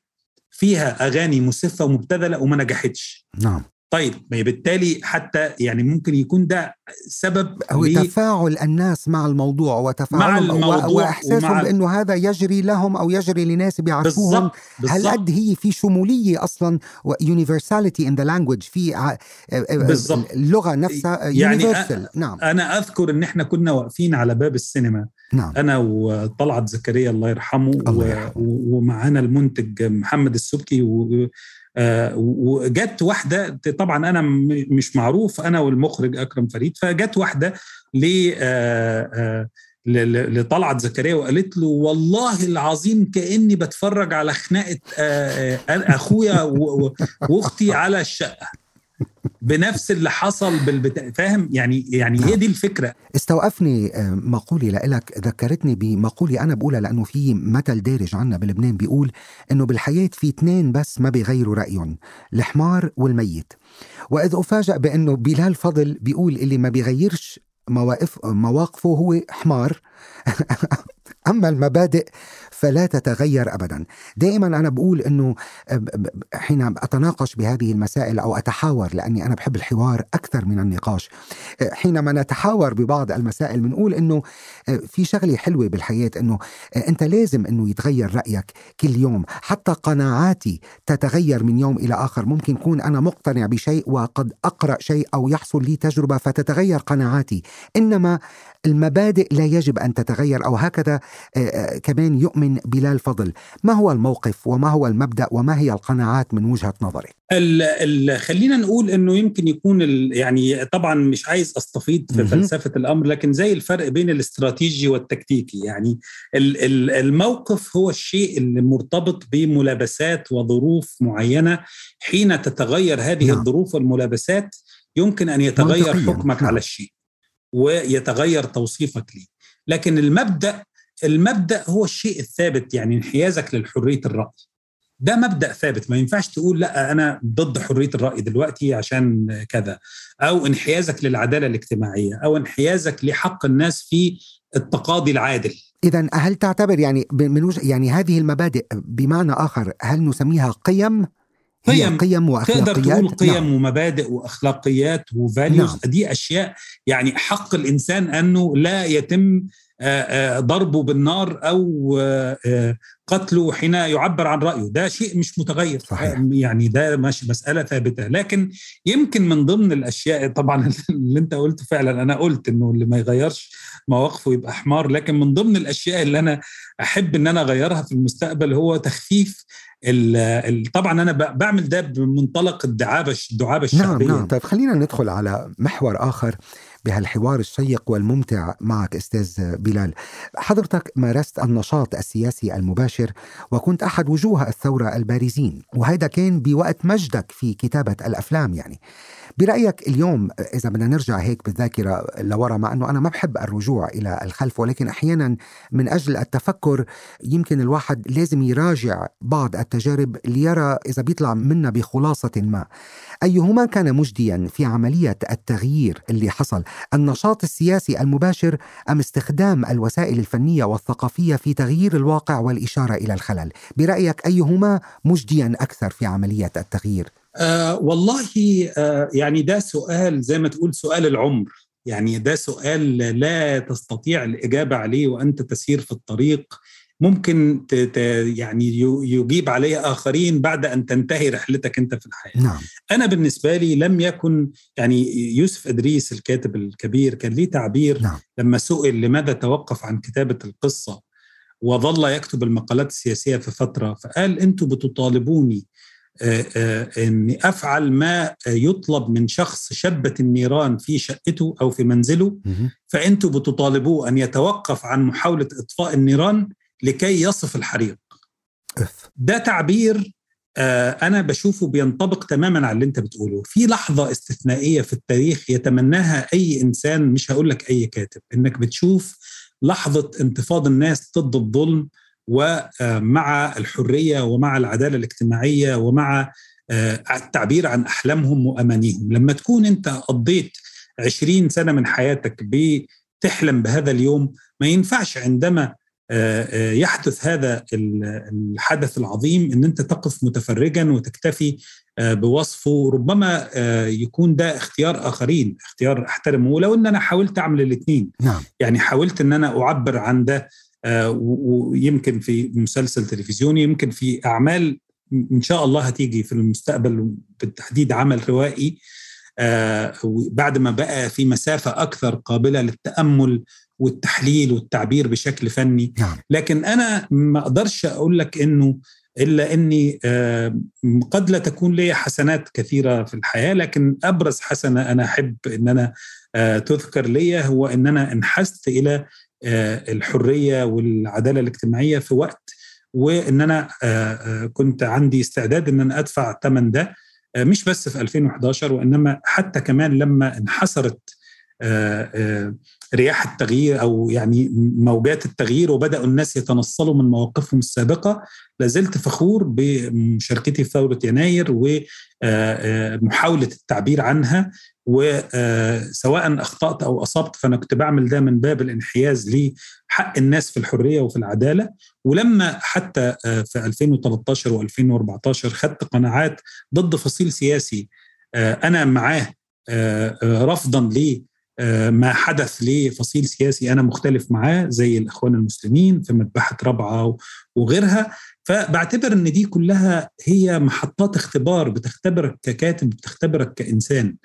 فيها أغاني مسفة ومبتذلة وما نجحتش. نعم. طيب بالتالي حتى يعني ممكن يكون ده سبب أو تفاعل الناس مع الموضوع وتفاعلهم وإحساسهم ومع... بأنه هذا يجري لهم أو يجري لناس بيعرفوهم. هل قد هي في شمولية أصلاً و universality in the language في اللغة نفسها يعني universal. نعم. أنا أذكر أن احنا كنا واقفين على باب السينما. نعم. أنا وطلعت زكريا الله يرحمه, يرحمه. و... ومعنا المنتج محمد السبكي و... آه وجت واحدة. طبعا أنا مش معروف، أنا والمخرج أكرم فريد. فجت واحدة لطلعت زكريا وقالت له والله العظيم كأني بتفرج على خناقة آه آه أخويا وأختي على الشقة، بنفس اللي حصل بالبتا... فاهم يعني. يعني هي دي الفكرة. استوقفني مقولي لك، ذكرتني بمقولي أنا بقولها لأنه في مثل دارج عنا بلبنان بيقول أنه بالحياة في اثنين بس ما بيغيروا رأيهم، الحمار والميت. وإذ أفاجأ بأنه بلال فضل بيقول اللي ما بيغيرش مواقف مواقفه هو حمار أما المبادئ فلا تتغير أبدا. دائما أنا بقول أنه حين أتناقش بهذه المسائل أو أتحاور، لأني أنا بحب الحوار أكثر من النقاش، حينما نتحاور ببعض المسائل بنقول أنه في شغلة حلوة بالحياة، أنه أنت لازم أنه يتغير رأيك كل يوم. حتى قناعاتي تتغير من يوم إلى آخر. ممكن يكون أنا مقتنع بشيء وقد أقرأ شيء أو يحصل لي تجربة فتتغير قناعاتي، إنما المبادئ لا يجب أن تتغير، أو هكذا كمان يؤمن بلال فضل. ما هو الموقف وما هو المبدأ وما هي القناعات من وجهة نظرك؟ خلينا نقول أنه يمكن يكون يعني طبعا مش عايز أستفيد في م-م. فلسفة الأمر، لكن زي الفرق بين الاستراتيجي والتكتيكي. يعني ال- ال- الموقف هو الشيء اللي مرتبط بملابسات وظروف معينة. حين تتغير هذه نعم. الظروف والملابسات يمكن أن يتغير منطقياً. حكمك نعم. على الشيء ويتغير توصيفك ليه. لكن المبدأ المبدأ هو الشيء الثابت، يعني انحيازك للحرية الرأي. ده مبدأ ثابت، ما ينفعش تقول لا أنا ضد حرية الرأي دلوقتي عشان كذا، أو انحيازك للعدالة الاجتماعية، أو انحيازك لحق الناس في التقاضي العادل. إذن هل تعتبر يعني من وجه يعني هذه المبادئ بمعنى آخر هل نسميها قيم؟ قيم, قيم وأخلاقيات. تقدر تقول قيم نعم. ومبادئ وأخلاقيات وفاليوز. نعم. دي أشياء يعني حق الإنسان أنه لا يتم ضربه بالنار أو قتله حين يعبر عن رأيه. ده شيء مش متغير. صحيح. يعني ده مش مسألة ثابتة. لكن يمكن من ضمن الأشياء طبعا اللي انت قلت فعلا، أنا قلت أنه اللي ما يغيرش مواقفه يبقى حمار، لكن من ضمن الأشياء اللي أنا أحب أن أنا أغيرها في المستقبل هو تخفيف ال ال طبعا أنا بعمل ده بمنطلق الدعابة الدعابة الشعبية. نعم نعم. طيب خلينا ندخل على محور آخر بهالحوار الشيق والممتع معك أستاذ بلال. حضرتك مارست النشاط السياسي المباشر وكنت أحد وجوه الثورة البارزين، وهذا كان بوقت مجدك في كتابة الأفلام. يعني برأيك اليوم إذا بدنا نرجع هيك بالذاكرة لورا، مع أنه أنا ما بحب الرجوع إلى الخلف، ولكن أحيانا من أجل التفكر يمكن الواحد لازم يراجع بعض التجارب ليرى إذا بيطلع منا بخلاصة ما. أيهما كان مجديا في عملية التغيير اللي حصل، النشاط السياسي المباشر أم استخدام الوسائل الفنية والثقافية في تغيير الواقع والإشارة إلى الخلل؟ برأيك أيهما مجديا أكثر في عملية التغيير؟ آه والله آه يعني ده سؤال زي ما تقول سؤال العمر. يعني ده سؤال لا تستطيع الإجابة عليه وأنت تسير في الطريق ممكن يعني يجيب عليها آخرين بعد أن تنتهي رحلتك أنت في الحياة. نعم. أنا بالنسبة لي لم يكن يعني يوسف إدريس الكاتب الكبير كان ليه تعبير. نعم. لما سئل لماذا توقف عن كتابة القصة وظل يكتب المقالات السياسية في فترة، فقال أنتوا بتطالبوني أن أفعل ما يطلب من شخص شبت النيران في شقته أو في منزله، فأنتوا بتطالبوه أن يتوقف عن محاولة إطفاء النيران لكي يصف الحريق. ده تعبير أنا بشوفه بينطبق تماما على اللي أنت بتقوله. في لحظة استثنائية في التاريخ يتمناها أي إنسان، مش هقولك أي كاتب، إنك بتشوف لحظة انتفاض الناس ضد الظلم ومع الحرية ومع العدالة الاجتماعية ومع التعبير عن أحلامهم وأمانيهم. لما تكون أنت قضيت عشرين سنة من حياتك بتحلم بهذا اليوم، ما ينفعش عندما يحدث هذا الحدث العظيم أن أنت تقف متفرجا وتكتفي بوصفه. ربما يكون ده اختيار آخرين، اختيار أحترمه، ولو أن أنا حاولت أعمل الاثنين. نعم. يعني حاولت أن أنا أعبر عن ده، ويمكن في مسلسل تلفزيوني، يمكن في أعمال إن شاء الله هتيجي في المستقبل، بالتحديد عمل روائي بعد ما بقى في مسافة أكثر قابلة للتأمل والتحليل والتعبير بشكل فني. نعم. لكن أنا ما أقدرش أقول لك إنه إلا أني قد لا تكون لي حسنات كثيرة في الحياة، لكن أبرز حسنة أنا أحب أن أنا تذكر لي هو أن أنا انحست إلى الحرية والعدالة الاجتماعية في وقت، وأن أنا كنت عندي استعداد أن أنا أدفع الثمن ده، مش بس في ألفين وإحدى عشر، وإنما حتى كمان لما انحسرت رياح التغيير أو يعني موجات التغيير وبدأوا الناس يتنصلوا من مواقفهم السابقة. لازلت فخور بمشاركتي في ثورة يناير ومحاولة التعبير عنها، وسواء أخطأت أو أصبت فأنا كنت بعمل ده من باب الانحياز لحق الناس في الحرية وفي العدالة. ولما حتى في ألفين وثلاثة عشر وألفين وأربعة عشر خدت قناعات ضد فصيل سياسي أنا معاه رفضاً ليه ما حدث لفصيل سياسي أنا مختلف معاه زي الإخوان المسلمين في مذبحة رابعة وغيرها، فبعتبر أن دي كلها هي محطات اختبار بتختبرك ككاتب، بتختبرك كإنسان.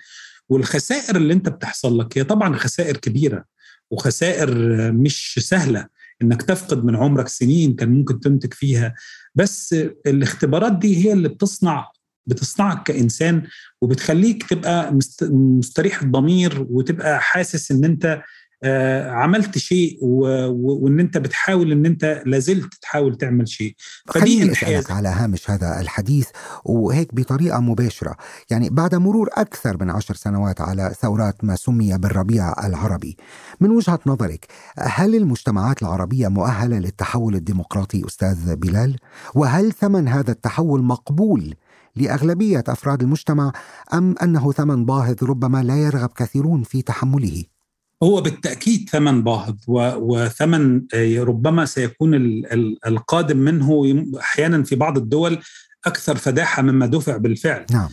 والخسائر اللي أنت بتحصل لك هي طبعا خسائر كبيرة وخسائر مش سهلة، أنك تفقد من عمرك سنين كان ممكن تنتج فيها، بس الاختبارات دي هي اللي بتصنع بتصنعك كإنسان وبتخليك تبقى مستريح الضمير وتبقى حاسس ان انت عملت شيء وان انت بتحاول ان انت لازلت تحاول تعمل شيء. خليني أسألك على هامش هذا الحديث وهيك بطريقة مباشرة، يعني بعد مرور أكثر من عشر سنوات على ثورات ما سمي بالربيع العربي، من وجهة نظرك هل المجتمعات العربية مؤهلة للتحول الديمقراطي أستاذ بلال؟ وهل ثمن هذا التحول مقبول لأغلبية أفراد المجتمع أم أنه ثمن باهظ ربما لا يرغب كثيرون في تحمله؟ هو بالتأكيد ثمن باهظ، وثمن ربما سيكون القادم منه أحيانا في بعض الدول أكثر فداحة مما دفع بالفعل. نعم.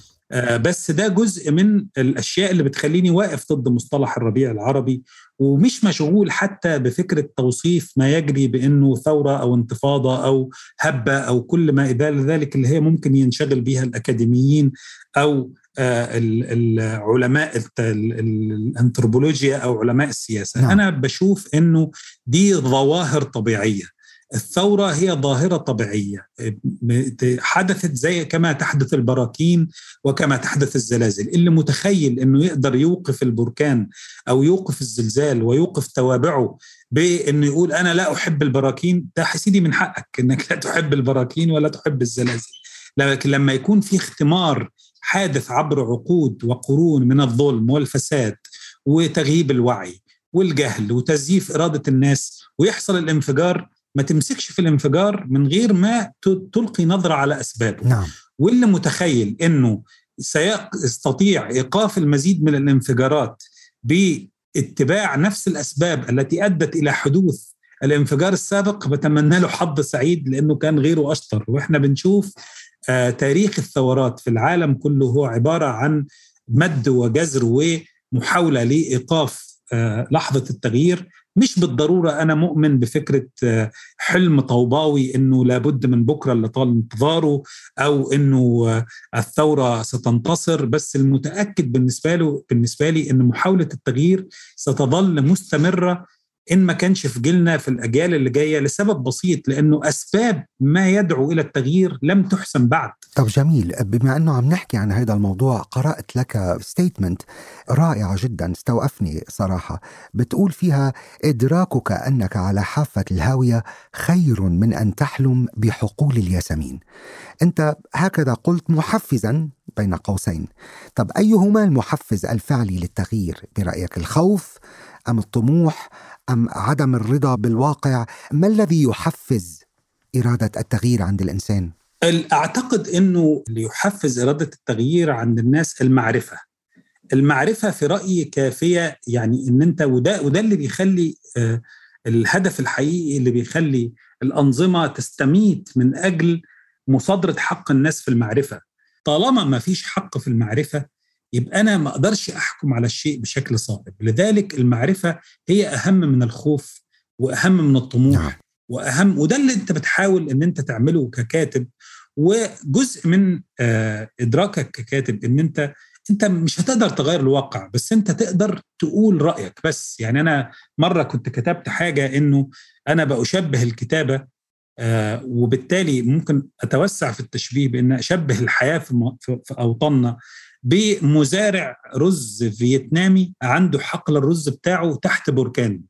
بس ده جزء من الأشياء اللي بتخليني واقف ضد مصطلح الربيع العربي ومش مشغول حتى بفكرة توصيف ما يجري بأنه ثورة أو انتفاضة أو هبة أو كل ما إذا ذلك اللي هي ممكن ينشغل بها الأكاديميين أو العلماء الأنثروبولوجيا أو علماء السياسة. نعم. أنا بشوف أنه دي ظواهر طبيعية، الثورة هي ظاهرة طبيعية حدثت زي كما تحدث البراكين وكما تحدث الزلازل. اللي متخيل أنه يقدر يوقف البركان أو يوقف الزلزال ويوقف توابعه بأنه يقول أنا لا أحب البراكين، ده حسيدي من حقك أنك لا تحب البراكين ولا تحب الزلازل، لكن لما يكون في اختمار حادث عبر عقود وقرون من الظلم والفساد وتغييب الوعي والجهل وتزييف إرادة الناس ويحصل الانفجار، ما تمسكش في الانفجار من غير ما تلقي نظرة على أسبابه. نعم. واللي متخيل أنه سيستطيع إيقاف المزيد من الانفجارات باتباع نفس الأسباب التي أدت إلى حدوث الانفجار السابق، بتمنى له حظ سعيد لأنه كان غيره أشطر. وإحنا بنشوف آه تاريخ الثورات في العالم كله هو عبارة عن مد وجزر ومحاولة لإيقاف آه لحظة التغيير مش بالضرورة أنا مؤمن بفكرة حلم طوباوي إنه لابد من بكرة اللي طال انتظاره أو إنه الثورة ستنتصر، بس المتأكد بالنسبة له بالنسبة لي إن محاولة التغيير ستظل مستمرة إن ما كانش في جيلنا في الأجيال اللي جاية، لسبب بسيط، لأنه أسباب ما يدعو إلى التغيير لم تحسم بعد. طب جميل، بما أنه عم نحكي عن هذا الموضوع قرأت لك ستيتمنت رائعة جدا استوقفني صراحة، بتقول فيها: إدراكك أنك على حافة الهاوية خير من أن تحلم بحقول الياسمين. أنت هكذا قلت محفزا بين قوسين. طب أيهما المحفز الفعلي للتغيير برأيك؟ الخوف أم الطموح أم عدم الرضا بالواقع؟ ما الذي يحفز إرادة التغيير عند الإنسان؟ أعتقد أنه اللي يحفز إرادة التغيير عند الناس المعرفة. المعرفة في رأيي كافية، يعني أن أنت وده, وده اللي بيخلي آه الهدف الحقيقي اللي بيخلي الأنظمة تستميت من أجل مصادرة حق الناس في المعرفة. طالما ما فيش حق في المعرفة يبقى أنا ما أقدرش أحكم على الشيء بشكل صائب. لذلك المعرفة هي أهم من الخوف وأهم من الطموح وأهم، وده اللي أنت بتحاول أن أنت تعمله ككاتب. وجزء من إدراكك ككاتب أن أنت أنت مش هتقدر تغير الواقع، بس أنت تقدر تقول رأيك. بس يعني أنا مرة كنت كتبت حاجة أنه أنا بأشبه الكتابة، وبالتالي ممكن أتوسع في التشبيه بأن أشبه الحياة في أوطاننا بمزارع رز فيتنامي عنده حقل الرز بتاعه تحت بركان،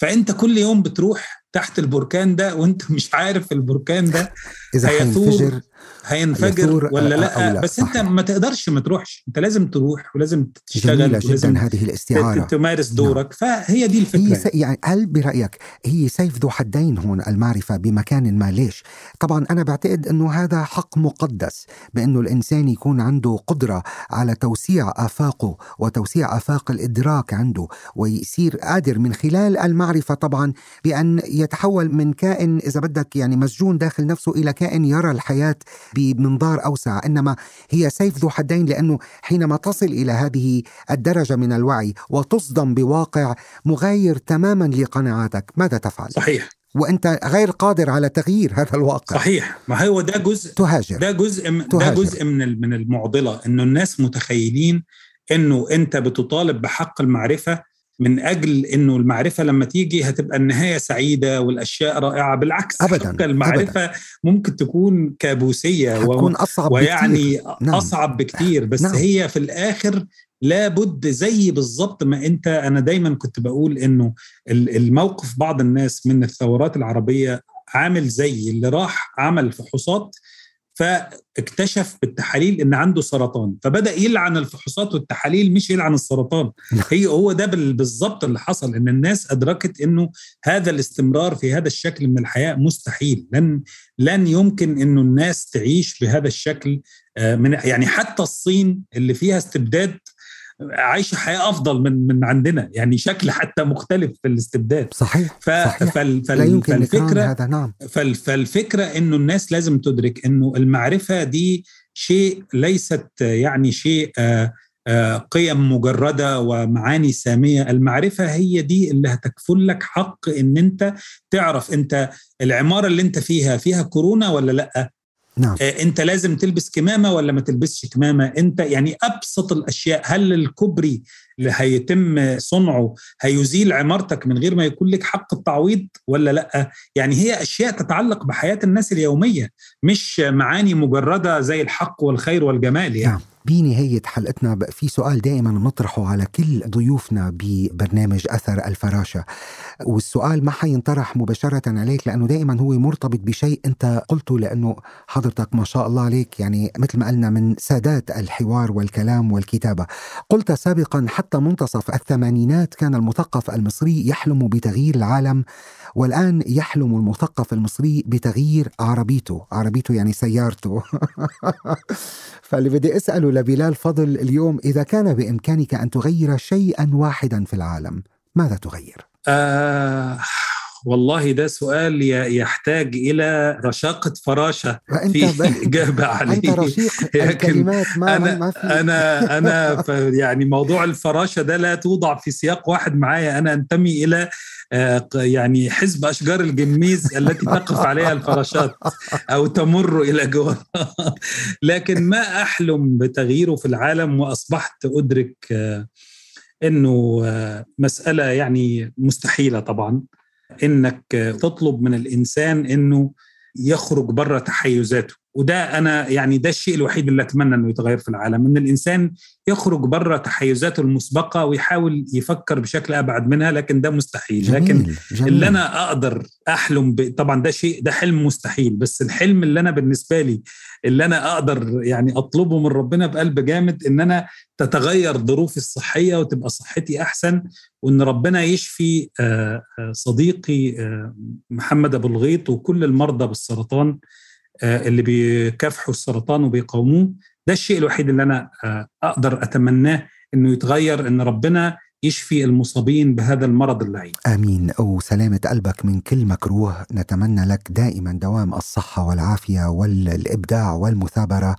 فأنت كل يوم بتروح تحت البركان ده وأنت مش عارف البركان ده إذا هينفجر هينفجر ولا لا, لا بس أنت ما تقدرش ما تروحش، أنت لازم تروح ولازم تشتغل ولازم هذه الاستعارة تمارس دورك. نعم. فهي دي الفكرة. هي س... يعني هل برأيك هي سيف ذو حدين هون المعرفة بمكان ما؟ ليش؟ طبعا أنا بعتقد أنه هذا حق مقدس، بأنه الإنسان يكون عنده قدرة على توسيع آفاقه وتوسيع آفاق الإدراك عنده، ويصير قادر من خلال المعرفة طبعا بأن يتحول من كائن إذا بدك يعني مسجون داخل نفسه إلى كائن يرى الحياة بمنظار أوسع. إنما هي سيف ذو حدين، لأنه حينما تصل إلى هذه الدرجة من الوعي وتصدم بواقع مغاير تماما لقناعاتك، ماذا تفعل؟ صحيح. وأنت غير قادر على تغيير هذا الواقع. صحيح. ما هو ده جزء تهاجر. ده جزء م... تهاجر. ده جزء من من المعضلة، إنه الناس متخيلين إنه أنت بتطالب بحق المعرفة من أجل أنه المعرفة لما تيجي هتبقى النهاية سعيدة والأشياء رائعة. بالعكس، أبداً المعرفة أبداً. ممكن تكون كابوسية و... أصعب ويعني بكتير. نعم. أصعب بكتير بس نعم. هي في الآخر لابد زي بالضبط ما أنت أنا دايما كنت بقول أنه الموقف بعض الناس من الثورات العربية عامل زي اللي راح عمل فحوصات فاكتشف بالتحاليل إن عنده سرطان، فبدأ يلعن الفحوصات والتحاليل مش يلعن السرطان. هي هو ده بالضبط اللي حصل، إن الناس أدركت إنه هذا الاستمرار في هذا الشكل من الحياة مستحيل، لن لن يمكن إنه الناس تعيش بهذا الشكل. من يعني حتى الصين اللي فيها استبداد عايش حياة أفضل من من عندنا، يعني شكل حتى مختلف في الاستبداد. صحيح. ف... صحيح. فال... فال... لا يمكن فالفكرة هذا. نعم. فال... فالفكرة إنه الناس لازم تدرك إنه المعرفة دي شيء ليست يعني شيء آ... آ... قيم مجردة ومعاني سامية. المعرفة هي دي اللي هتكفل لك حق إن أنت تعرف أنت العمارة اللي أنت فيها فيها كورونا ولا لأ. نعم. أنت لازم تلبس كمامة ولا ما تلبسش كمامة. أنت يعني أبسط الأشياء، هل الكوبري اللي هيتم صنعه هيزيل عمارتك من غير ما يكون لك حق التعويض ولا لأ؟ يعني هي أشياء تتعلق بحياة الناس اليومية، مش معاني مجردة زي الحق والخير والجمال. يعني نعم. بنهاية حلقتنا في سؤال دائما نطرحه على كل ضيوفنا ببرنامج أثر الفراشة، والسؤال ما حينطرح مباشرة عليك لأنه دائما هو مرتبط بشيء أنت قلته، لأنه حضرتك ما شاء الله عليك يعني مثل ما قلنا من سادات الحوار والكلام والكتابة. قلت سابقا حتى منتصف الثمانينات كان المثقف المصري يحلم بتغيير العالم، والآن يحلم المثقف المصري بتغيير عربيته. عربيته يعني سيارته. فاللي بدي أسأله لبلال فضل اليوم: إذا كان بإمكانك أن تغير شيئا واحدا في العالم، ماذا تغير؟ آه والله ده سؤال يحتاج إلى رشاقة فراشة في إجابة عليه. أنت رشيق الكلمات ما أنا ما في. أنا أنا يعني موضوع الفراشة ده لا توضع في سياق واحد معايا. أنا أنتمي إلى يعني حزب أشجار الجميز التي تقف عليها الفراشات أو تمر إلى جوار، لكن ما أحلم بتغييره في العالم، وأصبحت أدرك إنه مسألة يعني مستحيلة طبعا، إنك تطلب من الإنسان إنه يخرج بره تحيزاته. وده أنا يعني ده الشيء الوحيد اللي أتمنى إنه يتغير في العالم، إن الإنسان يخرج بره تحيزاته المسبقة ويحاول يفكر بشكل أبعد منها، لكن ده مستحيل. جميل. لكن جميل. اللي أنا أقدر أحلم ب... طبعا ده شيء ده حلم مستحيل، بس الحلم اللي أنا بالنسبة لي اللي أنا أقدر يعني أطلبه من ربنا بقلب جامد، إن أنا تتغير ظروفي الصحية وتبقى صحتي أحسن، وإن ربنا يشفي صديقي محمد أبو الغيط وكل المرضى بالسرطان اللي بيكافحوا السرطان وبيقاوموه. ده الشيء الوحيد اللي أنا أقدر أتمناه إنه يتغير، إن ربنا يشفي المصابين بهذا المرض اللعين. آمين. أو سلامة قلبك من كل مكروه. نتمنى لك دائما دوام الصحة والعافية والإبداع والمثابرة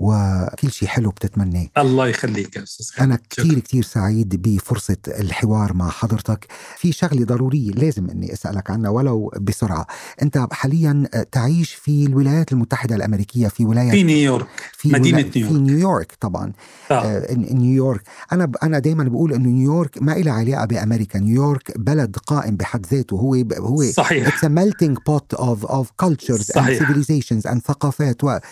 وكل شيء حلو بتتمنيه. الله يخليك يا أستاذ. أنا كتير كتير سعيد بفرصة الحوار مع حضرتك. في شغلة ضرورية لازم أني أسألك عنها ولو بسرعة. أنت حاليا تعيش في الولايات المتحدة الأمريكية، في ولاية في نيويورك، في مدينة ولا... نيويورك. في نيويورك طبعا. آه نيويورك. أنا أنا دايما بقول أنه نيويورك ما إلها علاقة بأمريكا. نيويورك بلد قائم بحد ذاته. هو هو It's a melting pot of of cultures صحيح. and civilizations and ثقافات وشغلة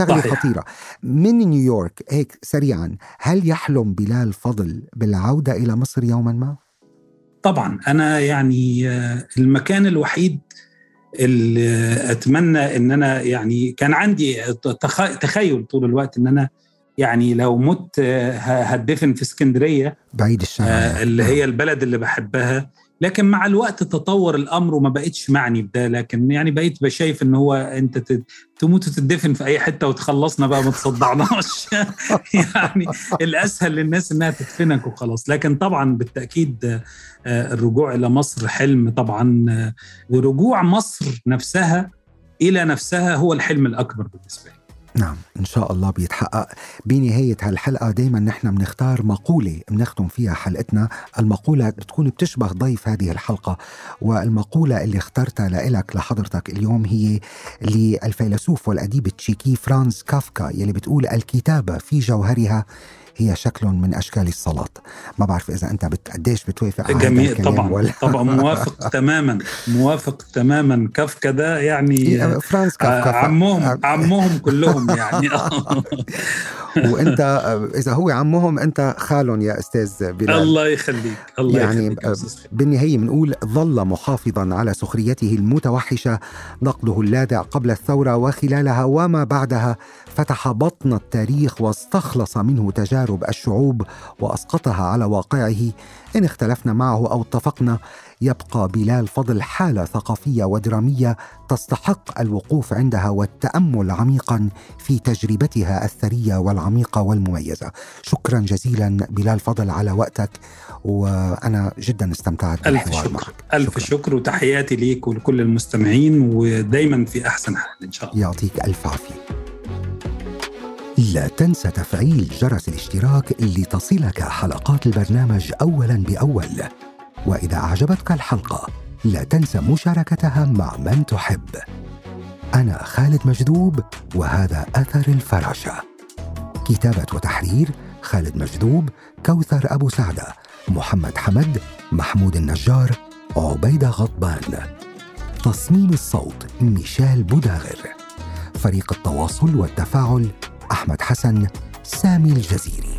صحيح. خطيرة. من نيويورك هيك سريعا، هل يحلم بلال فضل بالعودة إلى مصر يوما ما؟ طبعا أنا يعني المكان الوحيد اللي أتمنى أن أنا يعني كان عندي تخيل طول الوقت أن أنا يعني لو مت هدفن في اسكندرية بعيد الشارع اللي هي البلد اللي بحبها، لكن مع الوقت تطور الأمر وما بقتش معني بده، لكن يعني بقيت بشايف إن هو أنت تموت وتدفن في أي حتة وتخلصنا بقى، ما تصدعناش يعني الأسهل للناس إنها تدفنك وخلاص. لكن طبعا بالتأكيد الرجوع إلى مصر حلم طبعا، ورجوع مصر نفسها إلى نفسها هو الحلم الأكبر بالنسبة لي. نعم إن شاء الله بيتحقق. بنهاية هالحلقة دايما نحن بنختار مقولة بنختم فيها حلقتنا. المقولة بتكون بتشبه ضيف هذه الحلقة، والمقولة اللي اخترتها لإلك لحضرتك اليوم هي للفيلسوف والأديب التشيكي فرانز كافكا، يلي بتقول الكتابة في جوهرها هي شكل من أشكال الصلاة. ما بعرف إذا أنت قديش بتوافق على هذا الكلام. طبعا ولا؟ طبعا موافق تماما موافق تماما. كافكا ده يعني فرانز كافكا عمهم عمهم كلهم يعني وأنت إذا هو عمهم أنت خالهم يا أستاذ بلال. الله يخليك. الله يعني يخليك. بالنهاية بنقول ظل محافظا على سخريته المتوحشة نقده اللاذع قبل الثورة وخلالها وما بعدها، فتح بطن التاريخ واستخلص منه تجارب الشعوب وأسقطها على واقعه. إن اختلفنا معه أو اتفقنا، يبقى بلال فضل حالة ثقافية ودرامية تستحق الوقوف عندها والتأمل عميقا في تجربتها الثرية والعميقة والمميزة. شكرا جزيلا بلال فضل على وقتك، وأنا جدا استمتعت بالحوار معك. ألف شكر وتحياتي ليك ولكل المستمعين، ودايما في أحسن حال إن شاء الله. يعطيك ألف عافية. لا تنسى تفعيل جرس الاشتراك لتصلك حلقات البرنامج أولاً بأول، وإذا أعجبتك الحلقة لا تنسى مشاركتها مع من تحب. أنا خالد مجذوب، وهذا أثر الفراشة. كتابة وتحرير خالد مجذوب، كوثر أبو سعدة، محمد حمد، محمود النجار، عبيدة غطبان. تصميم الصوت ميشال بوداغر. فريق التواصل والتفاعل أحمد حسن، سامي الجزيري.